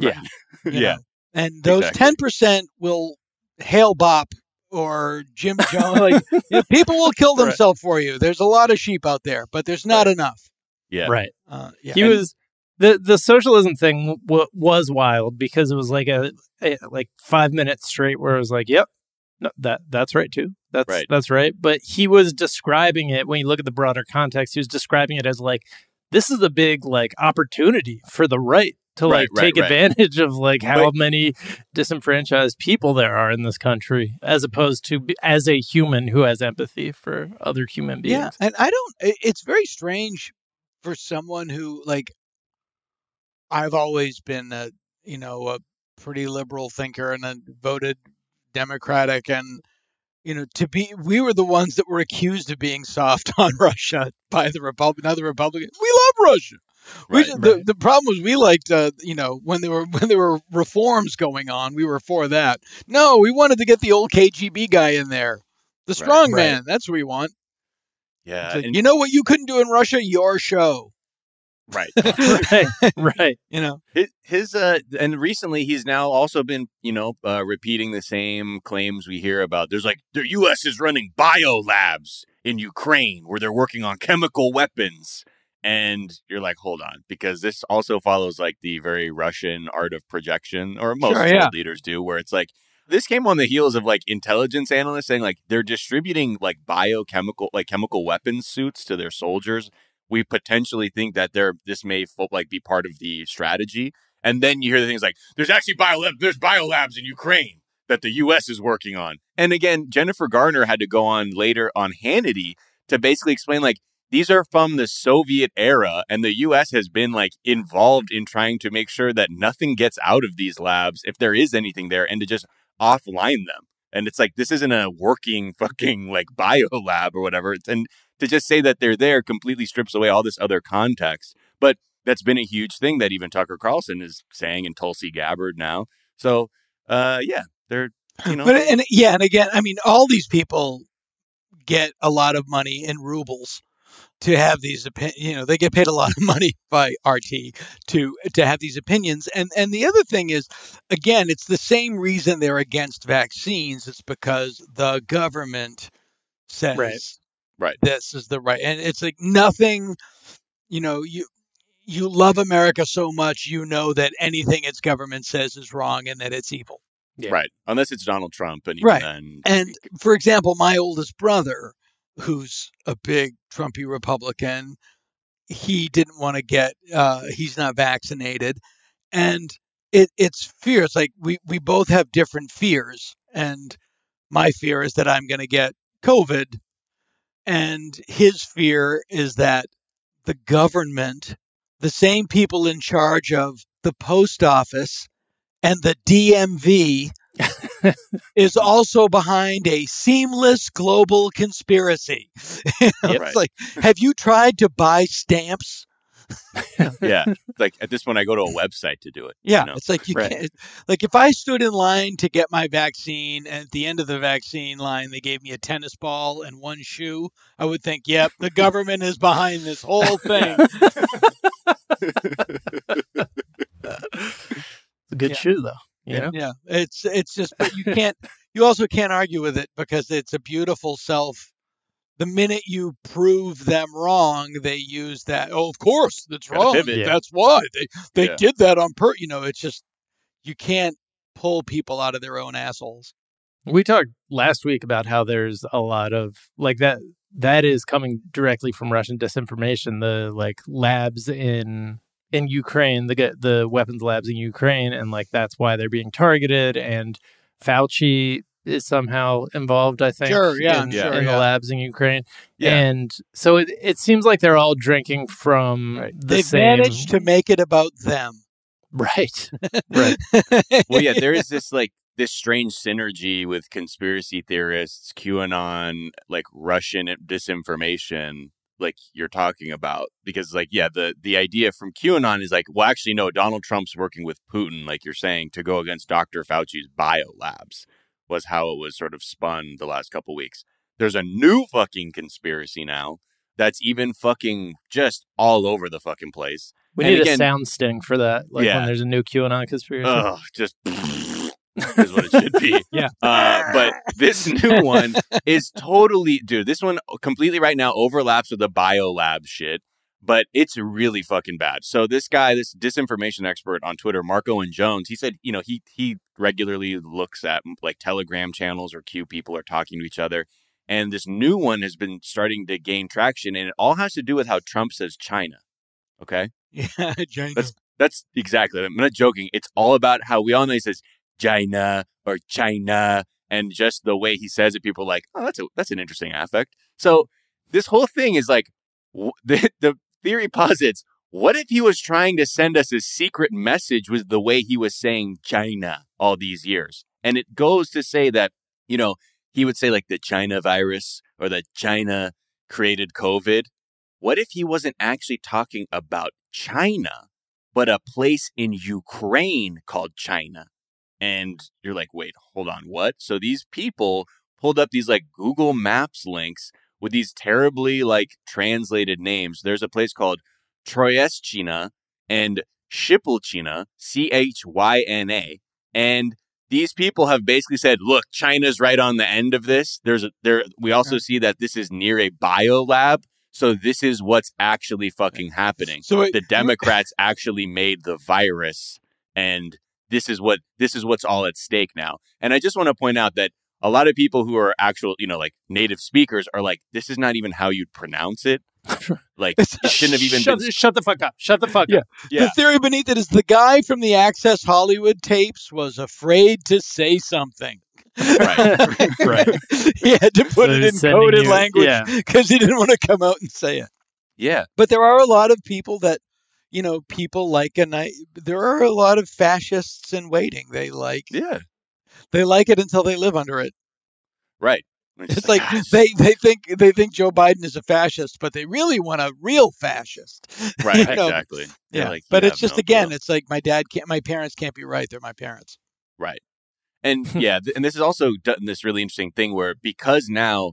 Yeah. Know? And those 10% will hail Bop or Jim Jones. Like, people will kill themselves for you. There's a lot of sheep out there, but there's not enough. Yeah. Right. The socialism thing was wild, because it was like a 5 minutes straight where it was like, yep, no, that's right too. That's right. But he was describing it, when you look at the broader context, he was describing it as like, this is a big like opportunity for the right to take advantage of like how many disenfranchised people there are in this country, as opposed to as a human who has empathy for other human beings. Yeah, and it's very strange for someone who, like, I've always been a pretty liberal thinker and voted Democratic, and we were the ones that were accused of being soft on Russia by the Republicans. We love Russia. The problem was, we liked, when there were reforms going on, we were for that. No, we wanted to get the old KGB guy in there, the strong man. That's what we want. Yeah, so, you know what you couldn't do in Russia? Your show. Right, right. His and recently he's now also been repeating the same claims we hear about. There's like, the U.S. is running bio labs in Ukraine where they're working on chemical weapons. And you're like, hold on, because this also follows like the very Russian art of projection, or most world leaders do, where it's like, this came on the heels of like intelligence analysts saying like they're distributing like biochemical, like chemical weapons suits to their soldiers. We potentially think that this may like be part of the strategy. And then you hear the things like, there's actually biolabs in Ukraine that the U.S. is working on. And again, Jennifer Garner had to go on later on Hannity to basically explain like, these are from the Soviet era, and the U.S. has been like involved in trying to make sure that nothing gets out of these labs, if there is anything there, and to just offline them. And it's like, this isn't a working fucking like bio lab or whatever. And to just say that they're there completely strips away all this other context. But that's been a huge thing that even Tucker Carlson is saying, and Tulsi Gabbard now. So, they're, and again, I mean, all these people get a lot of money in rubles to have these opinions. They get paid a lot of money by RT to have these opinions. And the other thing is, again, it's the same reason they're against vaccines. It's because the government says this is the right. And it's like nothing, you love America so much, that anything its government says is wrong and that it's evil. Yeah. Right. Unless it's Donald Trump. And even then. And for example, my oldest brother, who's a big Trumpy Republican, he didn't want to get, he's not vaccinated. And it's fears. Like we both have different fears. And my fear is that I'm going to get COVID. And his fear is that the government, the same people in charge of the post office and the DMV, is also behind a seamless global conspiracy. It's like, have you tried to buy stamps? Like at this point, I go to a website to do it. Yeah. It's like, you can't, like if I stood in line to get my vaccine, and at the end of the vaccine line, they gave me a tennis ball and one shoe, I would think, yep, the government is behind this whole thing. It's a good shoe though. It's just, but you can't, you also can't argue with it, because it's a beautiful self. The minute you prove them wrong, they use that. Oh, of course, that's wrong. That's why they did that on purpose. It's just, you can't pull people out of their own assholes. We talked last week about how there's a lot of like that. That is coming directly from Russian disinformation. The like labs in Ukraine, the weapons labs in Ukraine, and like that's why they're being targeted. And Fauci is somehow involved, I think, the labs in Ukraine. Yeah. And so it seems like they're all drinking from the same. They managed to make it about them. Right. Right. Well, yeah, there is this like this strange synergy with conspiracy theorists, QAnon, like Russian disinformation, like you're talking about, because like, yeah, the idea from QAnon is like, well, actually, no, Donald Trump's working with Putin, like you're saying, to go against Dr. Fauci's bio labs was how it was sort of spun the last couple weeks. There's a new fucking conspiracy now that's even fucking just all over the fucking place. We need a sound sting for that. Like when there's a new QAnon conspiracy. Oh, just is what it should be. Yeah. But this new one is totally, dude, this one completely right now overlaps with the biolab shit, but it's really fucking bad. So this guy, this disinformation expert on Twitter, Marco and Jones, he said, you know, he regularly looks at like Telegram channels or Q people are talking to each other. And this new one has been starting to gain traction, and it all has to do with how Trump says China. Okay. Yeah, China. That's exactly. I'm not joking. It's all about how we all know he says China or China, and just the way he says it, people are like, oh, that's an interesting affect. So this whole thing is like the theory posits: what if he was trying to send us a secret message with the way he was saying China all these years? And it goes to say that, you know, he would say like the China virus or that China created COVID. What if he wasn't actually talking about China, but a place in Ukraine called China? And you're like, wait, hold on, what? So these people pulled up these like Google Maps links with these terribly like translated names. There's a place called Troyeschina and Shipolchina, Chyna. And these people have basically said, look, China's right on the end of this. We also see that this is near a biolab. So this is what's actually fucking happening. So the Democrats actually made the virus, and this is what's all at stake now. And I just want to point out that a lot of people who are actual, you know, like native speakers are like, this is not even how you'd pronounce it. Like, it shouldn't have even been. Shut the fuck up. Shut the fuck up. Yeah. The theory beneath it is the guy from the Access Hollywood tapes was afraid to say something. Right. He had to put it in coded language because he didn't want to come out and say it. Yeah. But there are a lot of people that, you know, people like there are a lot of fascists in waiting. They like it until they live under it. Right. It's like they think Joe Biden is a fascist, but they really want a real fascist. Right. You know? Exactly. Yeah. Like, but it's just it's like my parents can't be right. They're my parents. Right. And yeah, and this is also done this really interesting thing where because now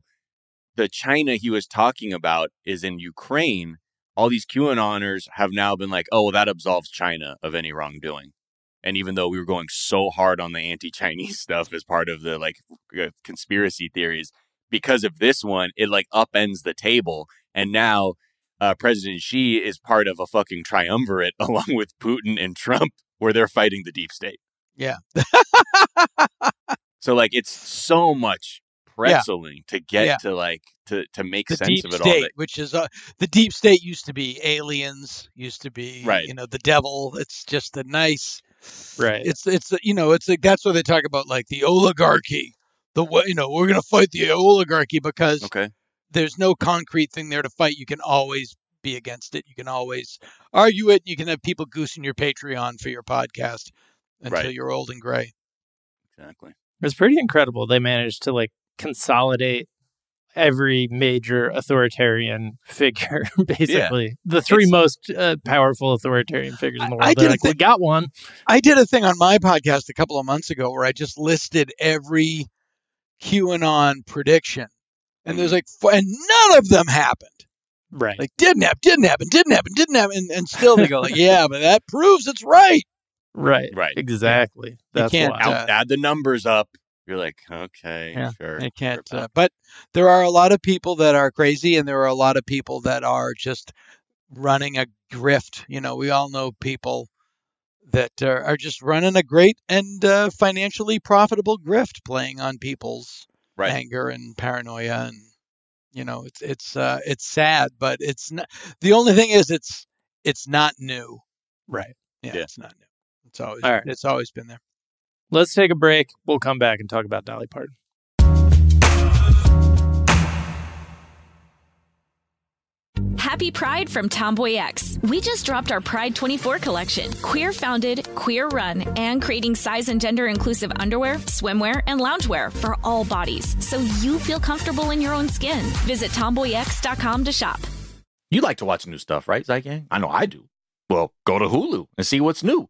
the China he was talking about is in Ukraine, all these QAnoners have now been like, oh, well, that absolves China of any wrongdoing. And even though we were going so hard on the anti-Chinese stuff as part of the like conspiracy theories, because of this one, it like upends the table. And now President Xi is part of a fucking triumvirate along with Putin and Trump where they're fighting the deep state. Yeah. So like it's so much pretzeling to get to like to make the sense of it all. State, which is the deep state used to be aliens, used to be you know, the devil. It's just a nice It's you know, it's like that's what they talk about, like the oligarchy. You know, we're gonna fight the oligarchy because there's no concrete thing there to fight. You can always be against it. You can always argue it. You can have people goosing your Patreon for your podcast. Until you're old and gray. Exactly. It's pretty incredible. They managed to like consolidate every major authoritarian figure, basically. Yeah. The three most powerful authoritarian figures in the world. We got one. I did a thing on my podcast a couple of months ago where I just listed every QAnon prediction. And there's like, and none of them happened. Right. Like, didn't happen. And still they go like, yeah, but that proves it's right. Right. Exactly. That's why. Add the numbers up. You're like, okay, sure. They can't. But there are a lot of people that are crazy, and there are a lot of people that are just running a grift. You know, we all know people that are just running a great and financially profitable grift, playing on people's anger and paranoia and You know, it's sad, but it's not, the only thing is it's not new. Right. Yeah. It's not new. It's always, all right. It's always been there. Let's take a break. We'll come back and talk about Dolly Parton. Happy Pride from Tomboy X. We just dropped our Pride 24 collection. Queer founded, queer run, and creating size and gender inclusive underwear, swimwear, and loungewear for all bodies. So you feel comfortable in your own skin. Visit TomboyX.com to shop. You like to watch new stuff, right, Zygang? I know I do. Well, go to Hulu and see what's new.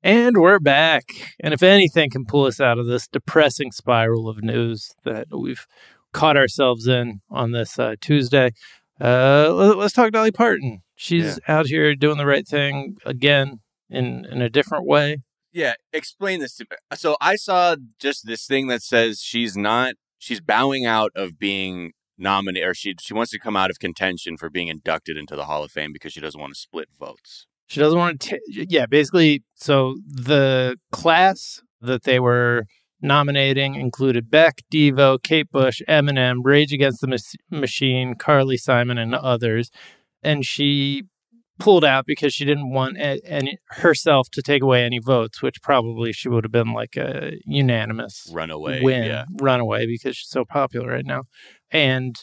And we're back. And if anything can pull us out of this depressing spiral of news that we've caught ourselves in on this Tuesday, let's talk Dolly Parton. She's out here doing the right thing again in a different way. Yeah. Explain this to me. So I saw just this thing that says she's bowing out of being nominated, or she wants to come out of contention for being inducted into the Hall of Fame because she doesn't want to split votes. She doesn't want to. Basically, so the class that they were nominating included Beck, Devo, Kate Bush, Eminem, Rage Against the Machine, Carly Simon, and others. And she pulled out because she didn't want herself to take away any votes, which probably she would have been like a unanimous runaway win, runaway because she's so popular right now. And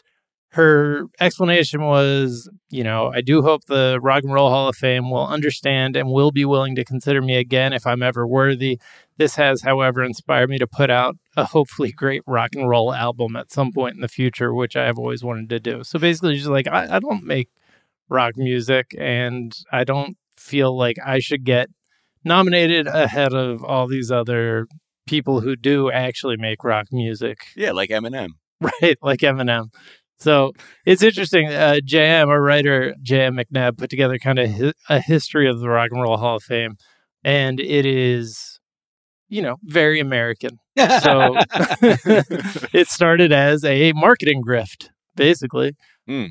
her explanation was, I do hope the Rock and Roll Hall of Fame will understand and will be willing to consider me again if I'm ever worthy. This has, however, inspired me to put out a hopefully great rock and roll album at some point in the future, which I have always wanted to do. So basically, she's like, I don't make rock music, and I don't feel like I should get nominated ahead of all these other people who do actually make rock music. Yeah, like Eminem. Right, like Eminem. So it's interesting. JM, our writer, JM McNabb, put together kind of a history of the Rock and Roll Hall of Fame. And it is, very American. So it started as a marketing grift, basically. Mm.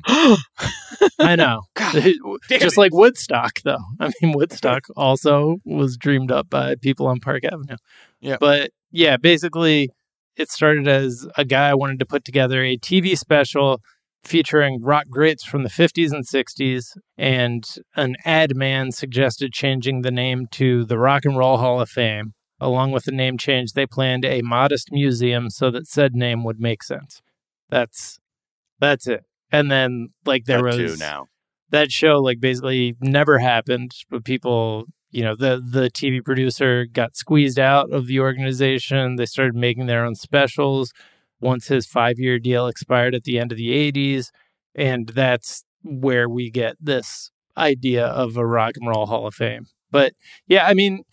I know. God, just like Woodstock, though. I mean, Woodstock also was dreamed up by people on Park Avenue. Yeah. But yeah, basically, it started as a guy wanted to put together a TV special featuring rock greats from the 50s and 60s, and an ad man suggested changing the name to the Rock and Roll Hall of Fame. Along with the name change, they planned a modest museum so that said name would make sense. That's it. And then, that show, basically never happened, but people you know, the TV producer got squeezed out of the organization. They started making their own specials once his 5-year deal expired at the end of the 80s. And that's where we get this idea of a Rock and Roll Hall of Fame. But yeah, I mean,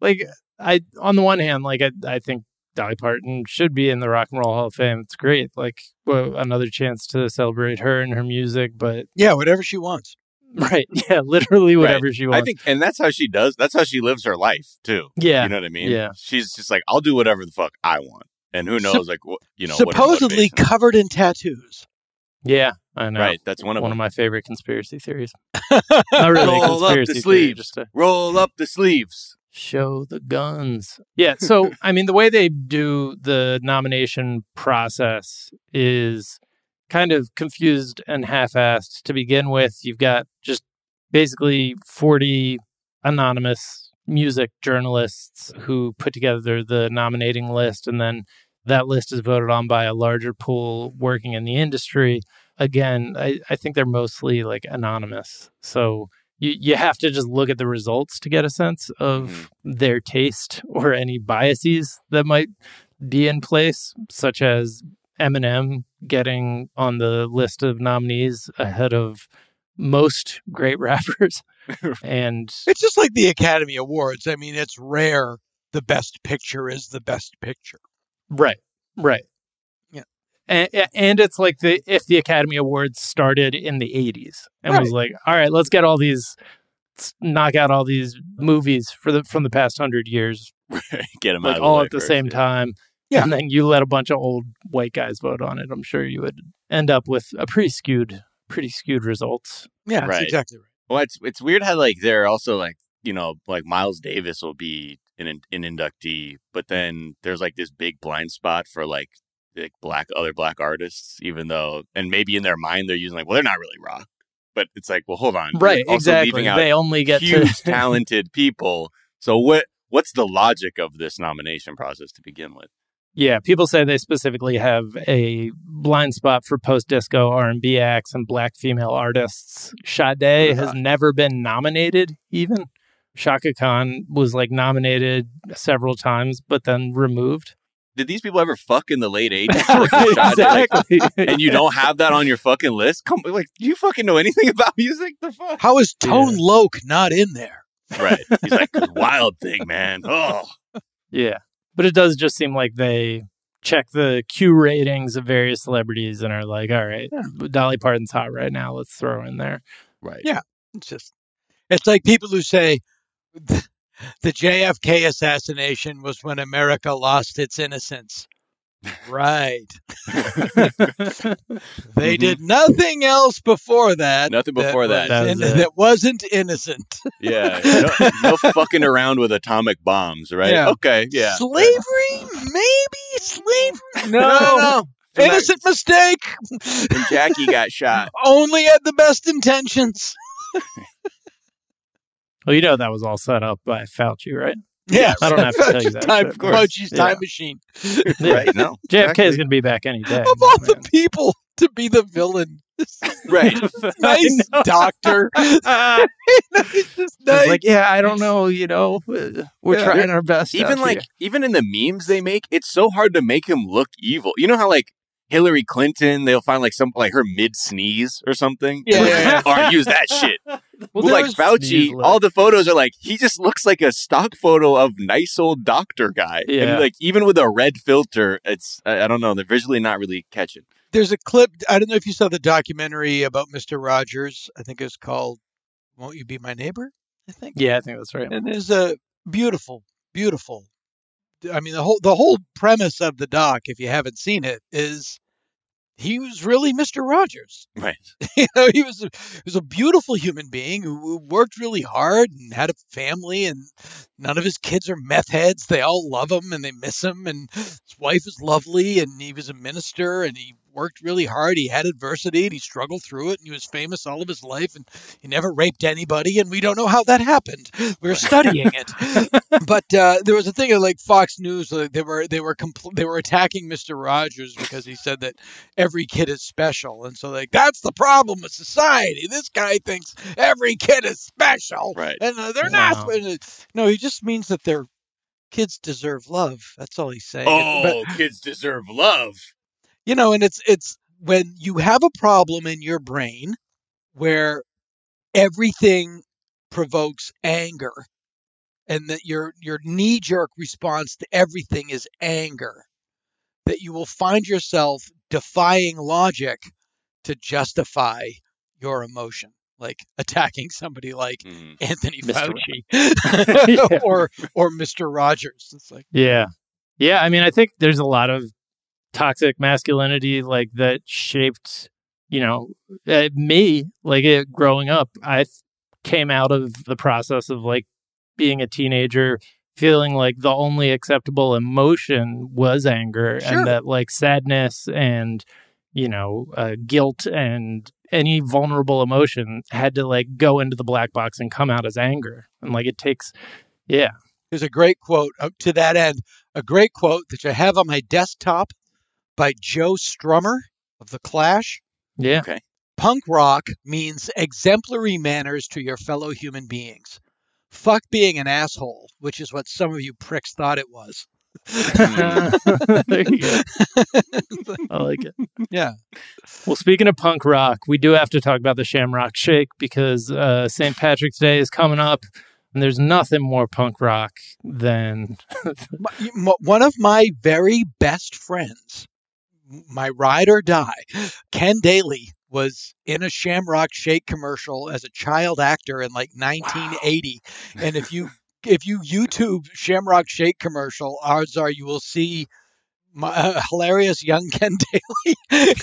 like, I, on the one hand, like, I think Dolly Parton should be in the Rock and Roll Hall of Fame. It's great. Like, well, another chance to celebrate her and her music, but yeah, whatever she wants. Right. Yeah. Literally whatever she wants. I think, and that's how she does. That's how she lives her life too. Yeah. You know what I mean? Yeah. She's just like, I'll do whatever the fuck I want. And who knows, like, you know, supposedly covered in tattoos. Yeah, I know. Right. That's one of my favorite conspiracy theories. Not really a conspiracy theory, just a... Roll up the sleeves. Show the guns. Yeah. So, I mean, the way they do the nomination process is kind of confused and half-assed. To begin with, you've got just basically 40 anonymous music journalists who put together the nominating list, and then that list is voted on by a larger pool working in the industry. Again, I think they're mostly like anonymous. So you have to just look at the results to get a sense of their taste or any biases that might be in place, such as Eminem getting on the list of nominees ahead of most great rappers. And it's just like the Academy Awards. I mean, it's rare the best picture is the best picture. Right, right. Yeah. And it's like if the Academy Awards started in the 80s and was like, all right, let's get all these, let's knock out all these movies from the past 100 years. Get them like, out all at the same time. Yeah. And then you let a bunch of old white guys vote on it. I'm sure you would end up with a pretty skewed results. Yeah, that's exactly right. Well, it's weird how, like, they're also like, you know, like Miles Davis will be an inductee, but then there's like this big blind spot for like other black artists, even though, and maybe in their mind they're using like, well, they're not really rock, but it's like, well, hold on, right? Like, exactly. Leaving out they only get huge talented people. So what's the logic of this nomination process to begin with? Yeah, people say they specifically have a blind spot for post-disco R&B acts and black female artists. Sade has never been nominated, even. Chaka Khan was like nominated several times, but then removed. Did these people ever fuck in the late 80s? Exactly. And you don't have that on your fucking list? Come, like, do you fucking know anything about music? The fuck? How is Tone Loc not in there? Right. He's like, Wild Thing, man. Oh. Yeah. But it does just seem like they check the Q ratings of various celebrities and are like, all right, Dolly Parton's hot right now. Let's throw in there. Right. Yeah. It's like people who say the JFK assassination was when America lost its innocence. Right. They did nothing else before that. Nothing before that wasn't innocent. Yeah. No fucking around with atomic bombs, right? Yeah. Okay. Yeah. Slavery? Maybe. No. Innocent mistake. And Jackie got shot. Only had the best intentions. Well, you know that was all set up by Fauci, right? Yeah, I don't have to tell you that. Fauci's time machine. Right, no. JFK is going to be back any day. Of all the people to be the villain. Right. Nice doctor. It's just nice. It's like, yeah, I don't know, you know, we're trying our best. Even like, even in the memes they make, it's so hard to make him look evil. You know how like Hillary Clinton, they'll find like some like her mid sneeze or something. Yeah. Or use that shit. Well, like Fauci, all the photos are like he just looks like a stock photo of nice old doctor guy. Yeah. And like even with a red filter, it's I don't know, they're visually not really catching. There's a clip. I don't know if you saw the documentary about Mr. Rogers. I think it was called "Won't You Be My Neighbor?" I think. Yeah, I think that's right. And there's a beautiful. I mean, the whole premise of the doc, if you haven't seen it, is he was really Mr. Rogers. Right. You know, he was a beautiful human being who worked really hard and had a family, and none of his kids are meth heads. They all love him and they miss him, and his wife is lovely, and he was a minister, and he worked really hard. He had adversity and he struggled through it, and he was famous all of his life, and he never raped anybody, and we don't know how that happened. We're studying it. But there was a thing of like Fox News, like they were attacking Mr. Rogers because he said that every kid is special, and so like that's the problem with society. This guy thinks every kid is special, right? And they're not. No, he just means that they're kids deserve love. That's all he's saying. Oh, but kids deserve love. You know, and it's when you have a problem in your brain where everything provokes anger, and that your knee-jerk response to everything is anger, that you will find yourself defying logic to justify your emotion. Like attacking somebody like Anthony Fauci or Mr. Rogers. It's like, yeah. I mean, I think there's a lot of toxic masculinity like that shaped, you know, me. Like growing up, I came out of the process of like being a teenager feeling like the only acceptable emotion was anger, and that like sadness and, you know, guilt and any vulnerable emotion had to like go into the black box and come out as anger. And like it takes, There's a great quote to that end, a great quote that I have on my desktop by Joe Strummer of The Clash. Yeah. Okay. Punk rock means exemplary manners to your fellow human beings. Fuck being an asshole, which is what some of you pricks thought it was. There you go. I like it. Yeah. Well, speaking of punk rock, we do have to talk about the Shamrock Shake, because St. Patrick's Day is coming up, and there's nothing more punk rock than one of my very best friends, my ride or die, Ken Daly, was in a Shamrock Shake commercial as a child actor in like 1980. Wow. And if you YouTube Shamrock Shake commercial, odds are you will see my hilarious young Ken Daly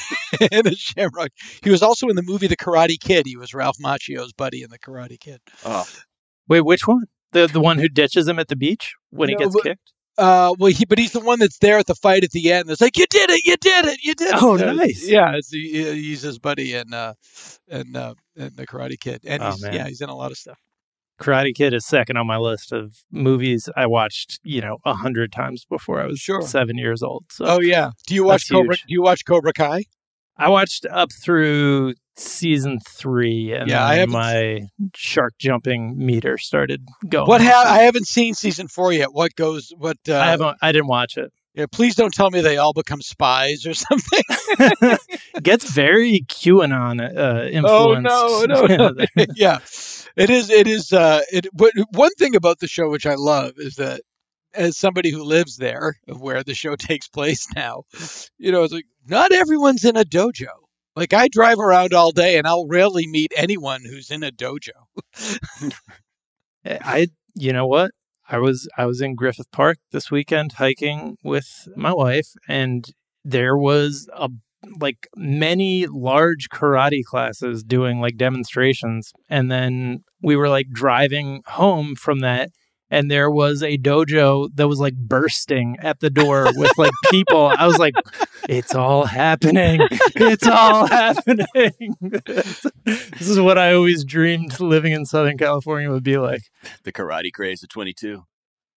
in a Shamrock. He was also in the movie The Karate Kid. He was Ralph Macchio's buddy in The Karate Kid. Oh. Wait, which one? The one who ditches him at the beach when he gets kicked? But he's the one that's there at the fight at the end. That's like, you did it, you did it, you did it. Oh, nice. Yeah, he's his buddy in The Karate Kid. And he's in a lot of stuff. Karate Kid is second on my list of movies I watched, 100 times before I was 7 years old. So do you watch Cobra? Do you watch Cobra Kai? I watched up through season 3, and then my shark jumping meter started going. I haven't seen season 4 yet. What goes? What? I didn't watch it. Yeah, please don't tell me they all become spies or something. Gets very QAnon influenced. Oh no. Yeah, it is. One thing about the show which I love is that, as somebody who lives there, where the show takes place now, it's like not everyone's in a dojo. Like I drive around all day and I'll rarely meet anyone who's in a dojo. You know what? I was in Griffith Park this weekend hiking with my wife, and there was many large karate classes doing like demonstrations. And then we were like driving home from that, and there was a dojo that was like bursting at the door with like people. I was like, it's all happening. It's all happening. This is what I always dreamed living in Southern California would be like. The karate craze of 22.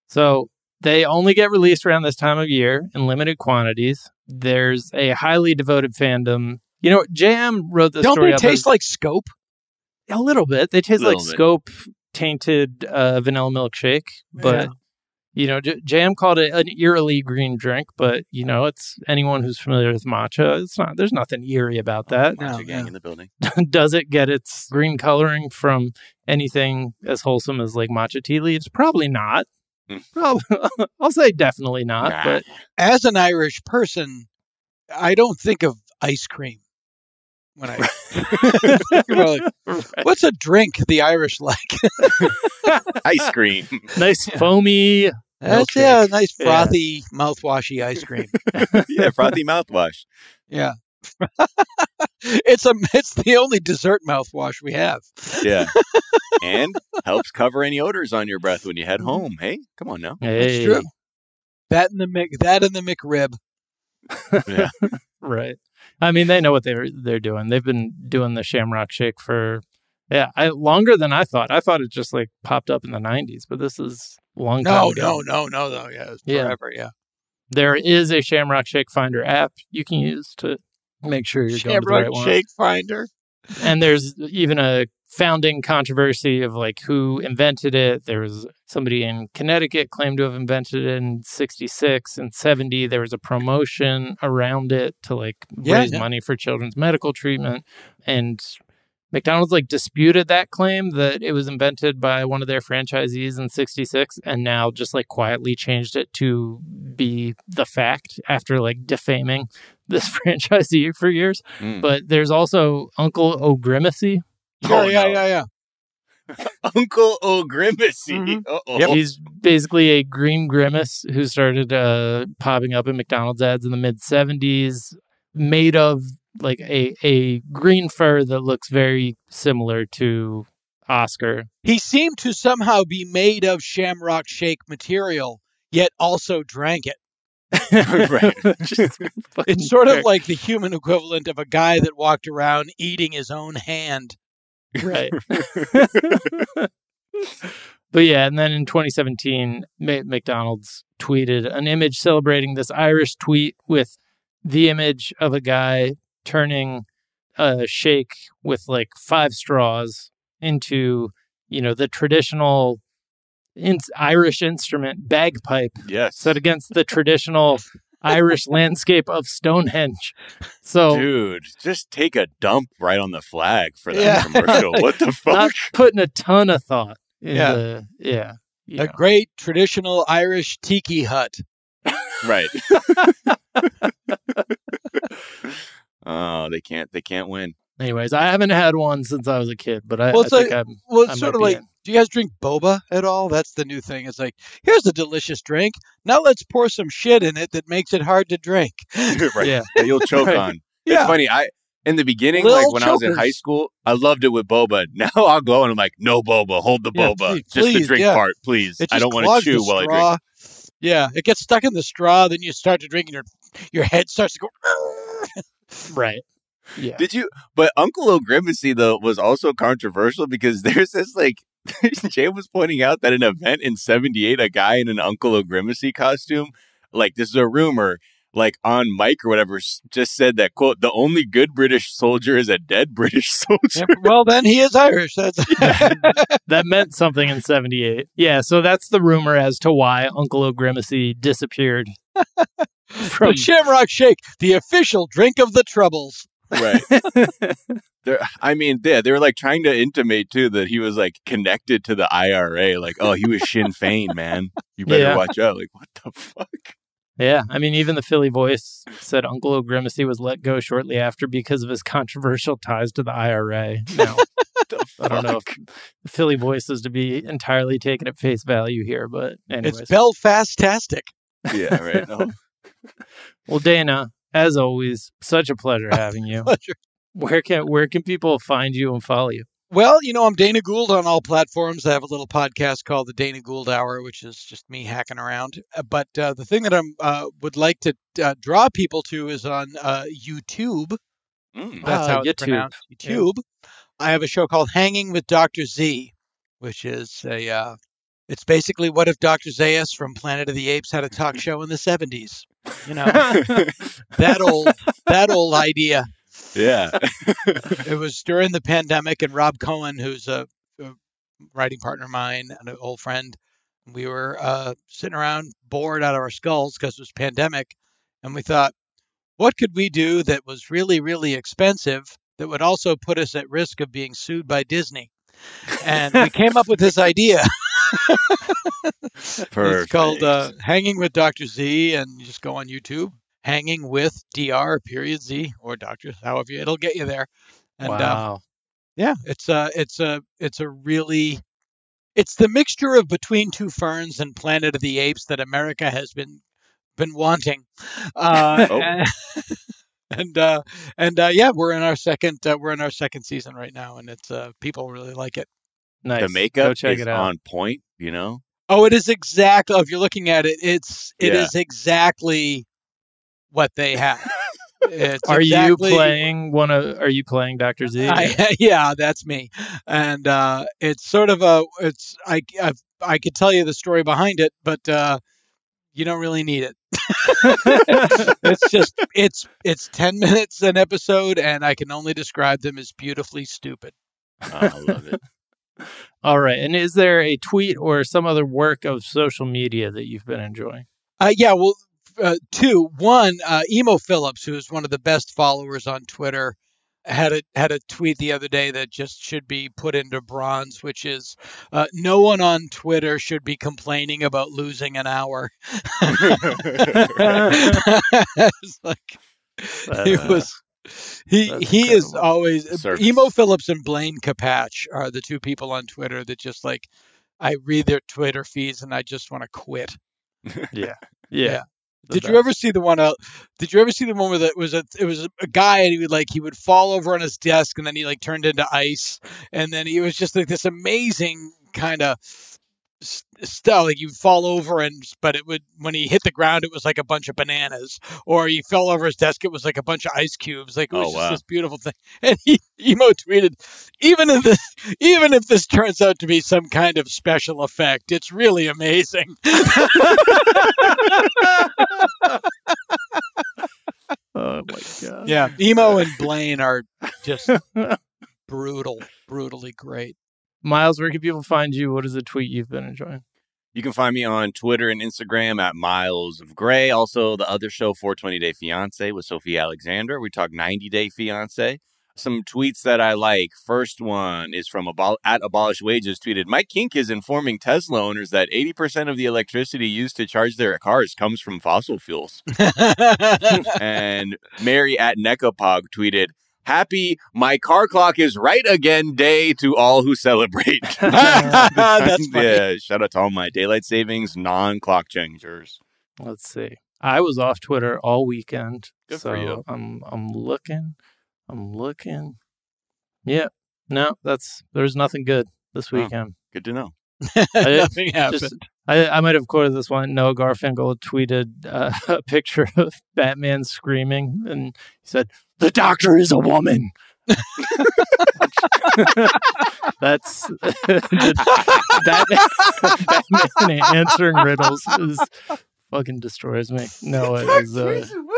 So they only get released around this time of year in limited quantities. There's a highly devoted fandom. You know, JM wrote this story. Don't they taste like Scope? A little bit. They taste like Scope tainted vanilla milkshake. But, JM called it an eerily green drink. But, it's anyone who's familiar with matcha. It's not. There's nothing eerie about that. Matcha gang in the building. Does it get its green coloring from anything as wholesome as like matcha tea leaves? Probably not. Well, I'll say definitely not. Nah. But as an Irish person, I don't think of ice cream when I. What's a drink the Irish like? Ice cream, nice foamy. That's nice frothy, mouthwashy ice cream. Frothy mouthwash. Yeah. It's the only dessert mouthwash we have. Yeah. And helps cover any odors on your breath when you head home. Hey, come on now. Hey. That's true. That and the McRib. Yeah. Right. I mean, they know what they're doing. They've been doing the Shamrock Shake for longer than I thought. I thought it just like popped up in the 90s, but this is a long time ago. No. Yeah, it's forever. Yeah. There is a Shamrock Shake Finder app you can use to make sure you're going to the right one. Shamrock Shake Finder. And there's even a founding controversy of like who invented it. There was somebody in Connecticut claimed to have invented it in 1966 and 1970. There was a promotion around it to like raise money for children's medical treatment. And McDonald's like disputed that claim that it was invented by one of their franchisees in 1966, and now just like quietly changed it to be the fact after like defaming this franchisee for years. Mm. But there's also Uncle O'Grimacy. Uncle O'Grimacy. Mm-hmm. Yep. He's basically a green grimace who started popping up in McDonald's ads in the mid-70s, made of like a green fur that looks very similar to Oscar. He seemed to somehow be made of Shamrock Shake material, yet also drank it. It's sort of like the human equivalent of a guy that walked around eating his own hand. Right. But yeah, and then in 2017, McDonald's tweeted an image celebrating this Irish tweet with the image of a guy turning a shake with like 5 straws into, you know, the traditional Irish instrument bagpipe. Yes. Set against the traditional Irish landscape of Stonehenge. So, dude, just take a dump right on the flag for that commercial. What the fuck? Not putting a ton of thought in the great traditional Irish tiki hut. Right. Oh, they can't win. Anyways, I haven't had one since I was a kid, but I think it's sort of like, do you guys drink boba at all? That's the new thing. It's like, here's a delicious drink. Now let's pour some shit in it that makes it hard to drink. Right. Yeah. That you'll choke on. Yeah. It's funny. In the beginning, little like when chokers. I was in high school, I loved it with boba. Now I'll go and I'm like, no boba, hold the boba. Please, the drink part, please. I don't want to chew while I drink. Yeah, it gets stuck in the straw, then you start to drink and your head starts to go. Right. Yeah. But Uncle O'Grimacy, though, was also controversial because there's this like, Jay was pointing out that an event in 1978, a guy in an Uncle O'Grimacy costume, like this is a rumor, like on Mike or whatever, just said that, quote, the only good British soldier is a dead British soldier. Yeah, well, then he is Irish. That's that meant something in 1978. Yeah, so that's the rumor as to why Uncle O'Grimacy disappeared. From Shamrock Shake, the official drink of the Troubles. Right. They were like trying to intimate too that he was like connected to the IRA. Like, oh, he was Sinn Féin, man. You better watch out. Like, what the fuck? Yeah. I mean, even the Philly Voice said Uncle O'Grimacy was let go shortly after because of his controversial ties to the IRA. Now, I don't know if the Philly Voice is to be entirely taken at face value here, but anyways. It's Belfast-tastic. Yeah, right. No. Well, Dana, as always, such a pleasure having you. Pleasure. Where can people find you and follow you? Well, you know, I'm Dana Gould on all platforms. I have a little podcast called The Dana Gould Hour, which is just me hacking around. But the thing that I would like to draw people to is on YouTube. That's how it's pronounced. YouTube. Yeah. I have a show called Hanging with Dr. Z, which is a... it's basically what if Dr. Zaius from Planet of the Apes had a talk show in the 70s? You know, that old idea. Yeah. It was during the pandemic, and Rob Cohen, who's a writing partner of mine and an old friend, we were sitting around bored out of our skulls because it was pandemic, and we thought, what could we do that was really, really expensive that would also put us at risk of being sued by Disney? And we came up with this idea. It's called Hanging with Dr. Z, and you just go on YouTube, Hanging with Dr. Z or Dr. However, it'll get you there. And, wow. It's the mixture of Between Two Ferns and Planet of the Apes that America has been wanting. We're in our second season right now, and it's people really like it. Nice. The makeup is on point, you know? Oh, it is exactly, if you're looking at it, it is exactly what they have. Are you playing one of? Are you playing Dr. Z? Yeah, that's me. And it's sort of a. It's I could tell you the story behind it, but you don't really need it. It's just it's 10 minutes an episode, and I can only describe them as beautifully stupid. I love it. All right. And is there a tweet or some other work of social media that you've been enjoying? Yeah, well, two. One, Emo Phillips, who is one of the best followers on Twitter, had a tweet the other day that just should be put into bronze, which is no one on Twitter should be complaining about losing an hour. It's like, it was... He is always service. Emo Phillips and Blaine Capatch are the two people on Twitter that just like I read their Twitter feeds and I just want to quit. Yeah. Did you ever see the one where it was a guy and he would fall over on his desk and then he like turned into ice and then he was just like this amazing kind of stuff, like you'd fall over but it would, when he hit the ground, it was like a bunch of bananas, or he fell over his desk, it was like a bunch of ice cubes. Like, it was just this beautiful thing. And Emo tweeted, even if this turns out to be some kind of special effect, it's really amazing. Oh my God. Yeah. Emo and Blaine are just brutally great. Miles, where can people find you? What is the tweet you've been enjoying? You can find me on Twitter and Instagram at Miles of Gray. Also, the other show, 420 Day Fiancé with Sophie Alexander. We talk 90 Day Fiancé. Some tweets that I like. First one is from at Abolish Wages, tweeted, "My kink is informing Tesla owners that 80% of the electricity used to charge their cars comes from fossil fuels." And Mary at Necapog tweeted, "Happy My Car Clock is Right Again Day to all who celebrate." That's funny. Yeah, shout out to all my daylight savings non-clock changers. Let's see. I was off Twitter all weekend. Good for you. I'm looking. Yeah. No, there's nothing good this weekend. Oh, good to know. Nothing happened. I might have quoted this one. Noah Garfinkel tweeted a picture of Batman screaming, and he said, "The doctor is a woman." That's Batman answering riddles fucking destroys me. Noah is a woman.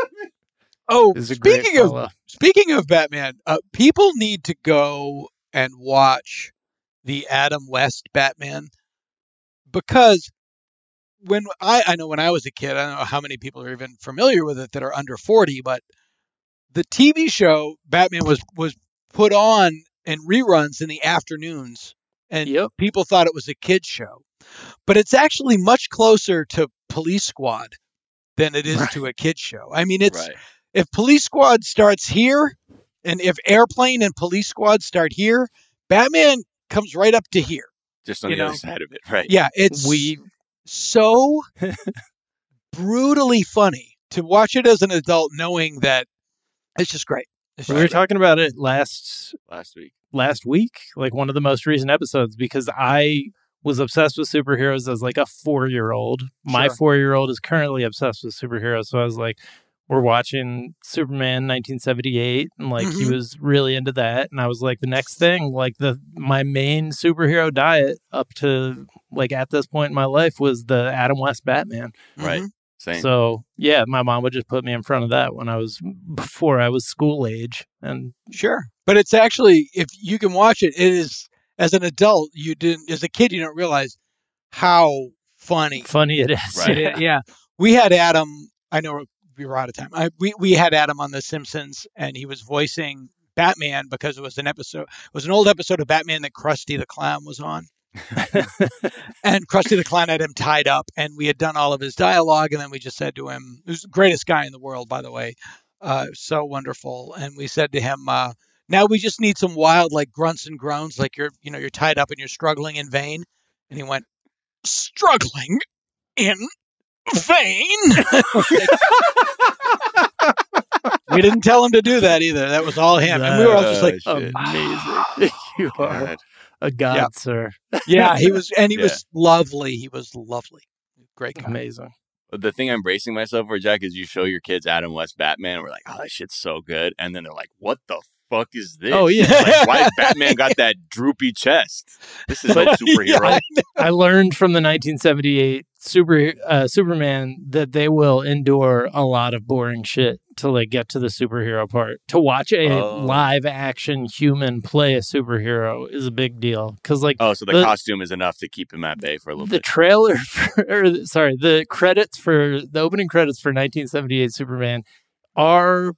Oh, is a speaking great fella. Speaking of Batman, people need to go and watch the Adam West Batman, because when I know when I was a kid, I don't know how many people are even familiar with it that are under 40, but the TV show Batman was put on in reruns in the afternoons, and people thought it was a kid's show. But it's actually much closer to Police Squad than it is to a kid's show. I mean, it's if Police Squad starts here, and if Airplane and Police Squad start here, Batman comes right up to here. Just on the other side of it, right? Yeah, it's so brutally funny to watch it as an adult, knowing that it's just great. We were talking about it last week. Last week, like one of the most recent episodes, because I was obsessed with superheroes as like a 4-year-old. My 4-year-old is currently obsessed with superheroes, so I was like, we're watching Superman 1978, and like he was really into that, and I was like, the next thing, like my main superhero diet up to like at this point in my life was the Adam West Batman. Right. Same. So yeah, my mom would just put me in front of that when I was before I was school age, and but it's actually, if you can watch it, it is, as an adult you didn't, as a kid you don't realize how funny it is. Right. Yeah. We had Adam. I know. We were out of time. We had Adam on The Simpsons, and he was voicing Batman because it was an old episode of Batman that Krusty the Clown was on. And Krusty the Clown had him tied up, and we had done all of his dialogue, and then we just said to him, who's the greatest guy in the world, by the way, so wonderful, and we said to him, now we just need some wild like grunts and groans, like you're tied up and you're struggling in vain. And he went, "Struggling in vain?" We didn't tell him to do that either. That was all him. And we were all just like, amazing. You are a god, sir. Yeah, he was lovely. Great guy. Amazing. The thing I'm bracing myself for, Jack, is you show your kids Adam West Batman, and we're like, oh, that shit's so good. And then they're like, what the fuck is this? Oh, yeah. Like, why Batman got that droopy chest? This is a superhero. Yeah, I learned from the 1978 Superman that they will endure a lot of boring shit till they get to the superhero part. To watch a live action human play a superhero is a big deal. Cause like, oh, so the costume is enough to keep him at bay for a little bit. The trailer the credits for the opening credits for 1978 Superman are,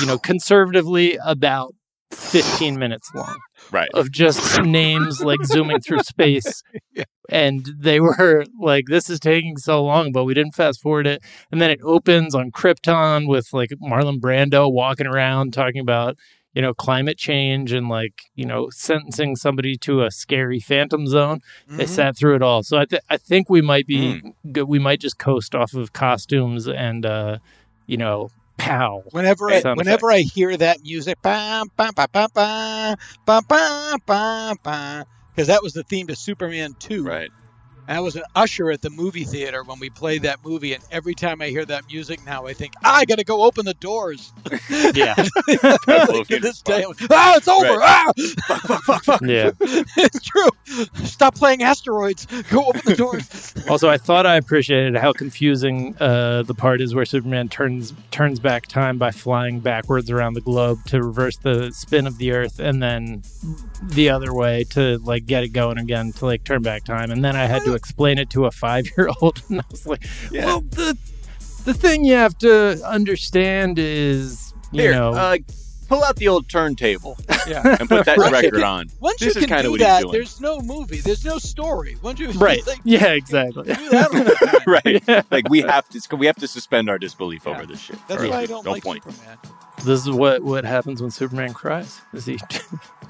you know, conservatively about 15 minutes long. Right. Of just names like zooming through space. Yeah. And they were like, this is taking so long, but we didn't fast forward it. And then it opens on Krypton with like Marlon Brando walking around talking about, you know, climate change and like, you know, sentencing somebody to a scary phantom zone. Mm-hmm. They sat through it all. So I think we might be good. We might just coast off of costumes and, you know, pow. Whenever I hear that music, bam, bam, bam, bam, bam, bam, bam, bam, bam, because that was the theme to Superman 2. Right. And I was an usher at the movie theater when we played that movie, and every time I hear that music now, I think, I got to go open the doors. Yeah. Like, to this day, it's over. Right. Ah! Fuck. Yeah. It's true. Stop playing Asteroids. Go open the doors. Also, I thought I appreciated how confusing the part is where Superman turns back time by flying backwards around the globe to reverse the spin of the Earth, and then the other way to like get it going again to like turn back time. And then I had to explain it to a 5-year-old, and I was like, yeah. Well, the thing you have to understand is, pull out the old turntable, yeah, and put that right. record on. Once this you is kind of what that, he's doing. There's no movie, there's no story. Once you right, like, yeah, exactly, do that right. Yeah. Like we have to suspend our disbelief over this shit. That's why I don't like Superman. This is what happens when Superman cries. Is he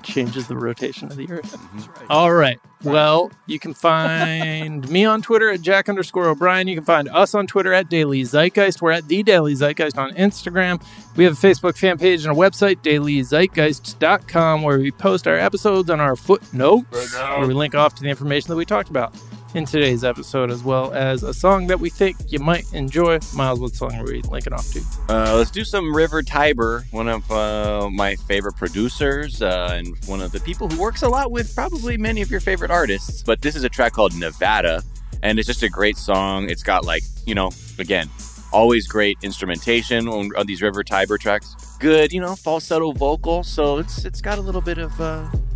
changes the rotation of the Earth? Mm-hmm. That's right. All right. Well, you can find me on Twitter at Jack_O'Brien. You can find us on Twitter at Daily Zeitgeist. We're at The Daily Zeitgeist on Instagram. We have a Facebook fan page and a website, dailyzeitgeist.com, where we post our episodes and our footnotes, where we link off to the information that we talked about in today's episode, as well as a song that we think you might enjoy. Miles, what song are we linking off to? Let's do some River Tiber, one of my favorite producers and one of the people who works a lot with probably many of your favorite artists. But this is a track called Nevada, and it's just a great song. It's got like, you know, again, always great instrumentation on these River Tiber tracks. Good, you know, falsetto vocal, so it's got a little bit of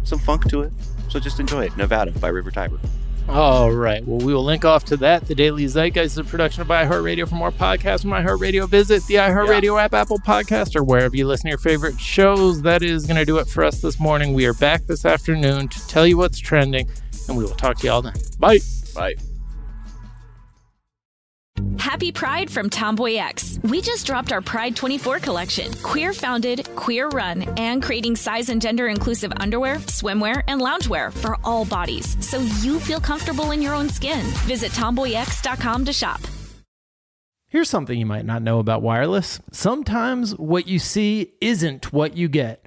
some funk to it. So just enjoy it. Nevada by River Tiber. All right. Well, we will link off to that. The Daily Zeitgeist is a production of iHeartRadio. For more podcasts from iHeartRadio, visit the iHeartRadio app, Apple Podcast, or wherever you listen to your favorite shows. That is going to do it for us this morning. We are back this afternoon to tell you what's trending, and we will talk to you all then. Bye. Bye. Happy Pride from Tomboy X. We just dropped our Pride 24 collection. Queer founded, queer run, and creating size and gender inclusive underwear, swimwear, and loungewear for all bodies, so you feel comfortable in your own skin. Visit tomboyx.com to shop. Here's something you might not know about wireless. Sometimes what you see isn't what you get.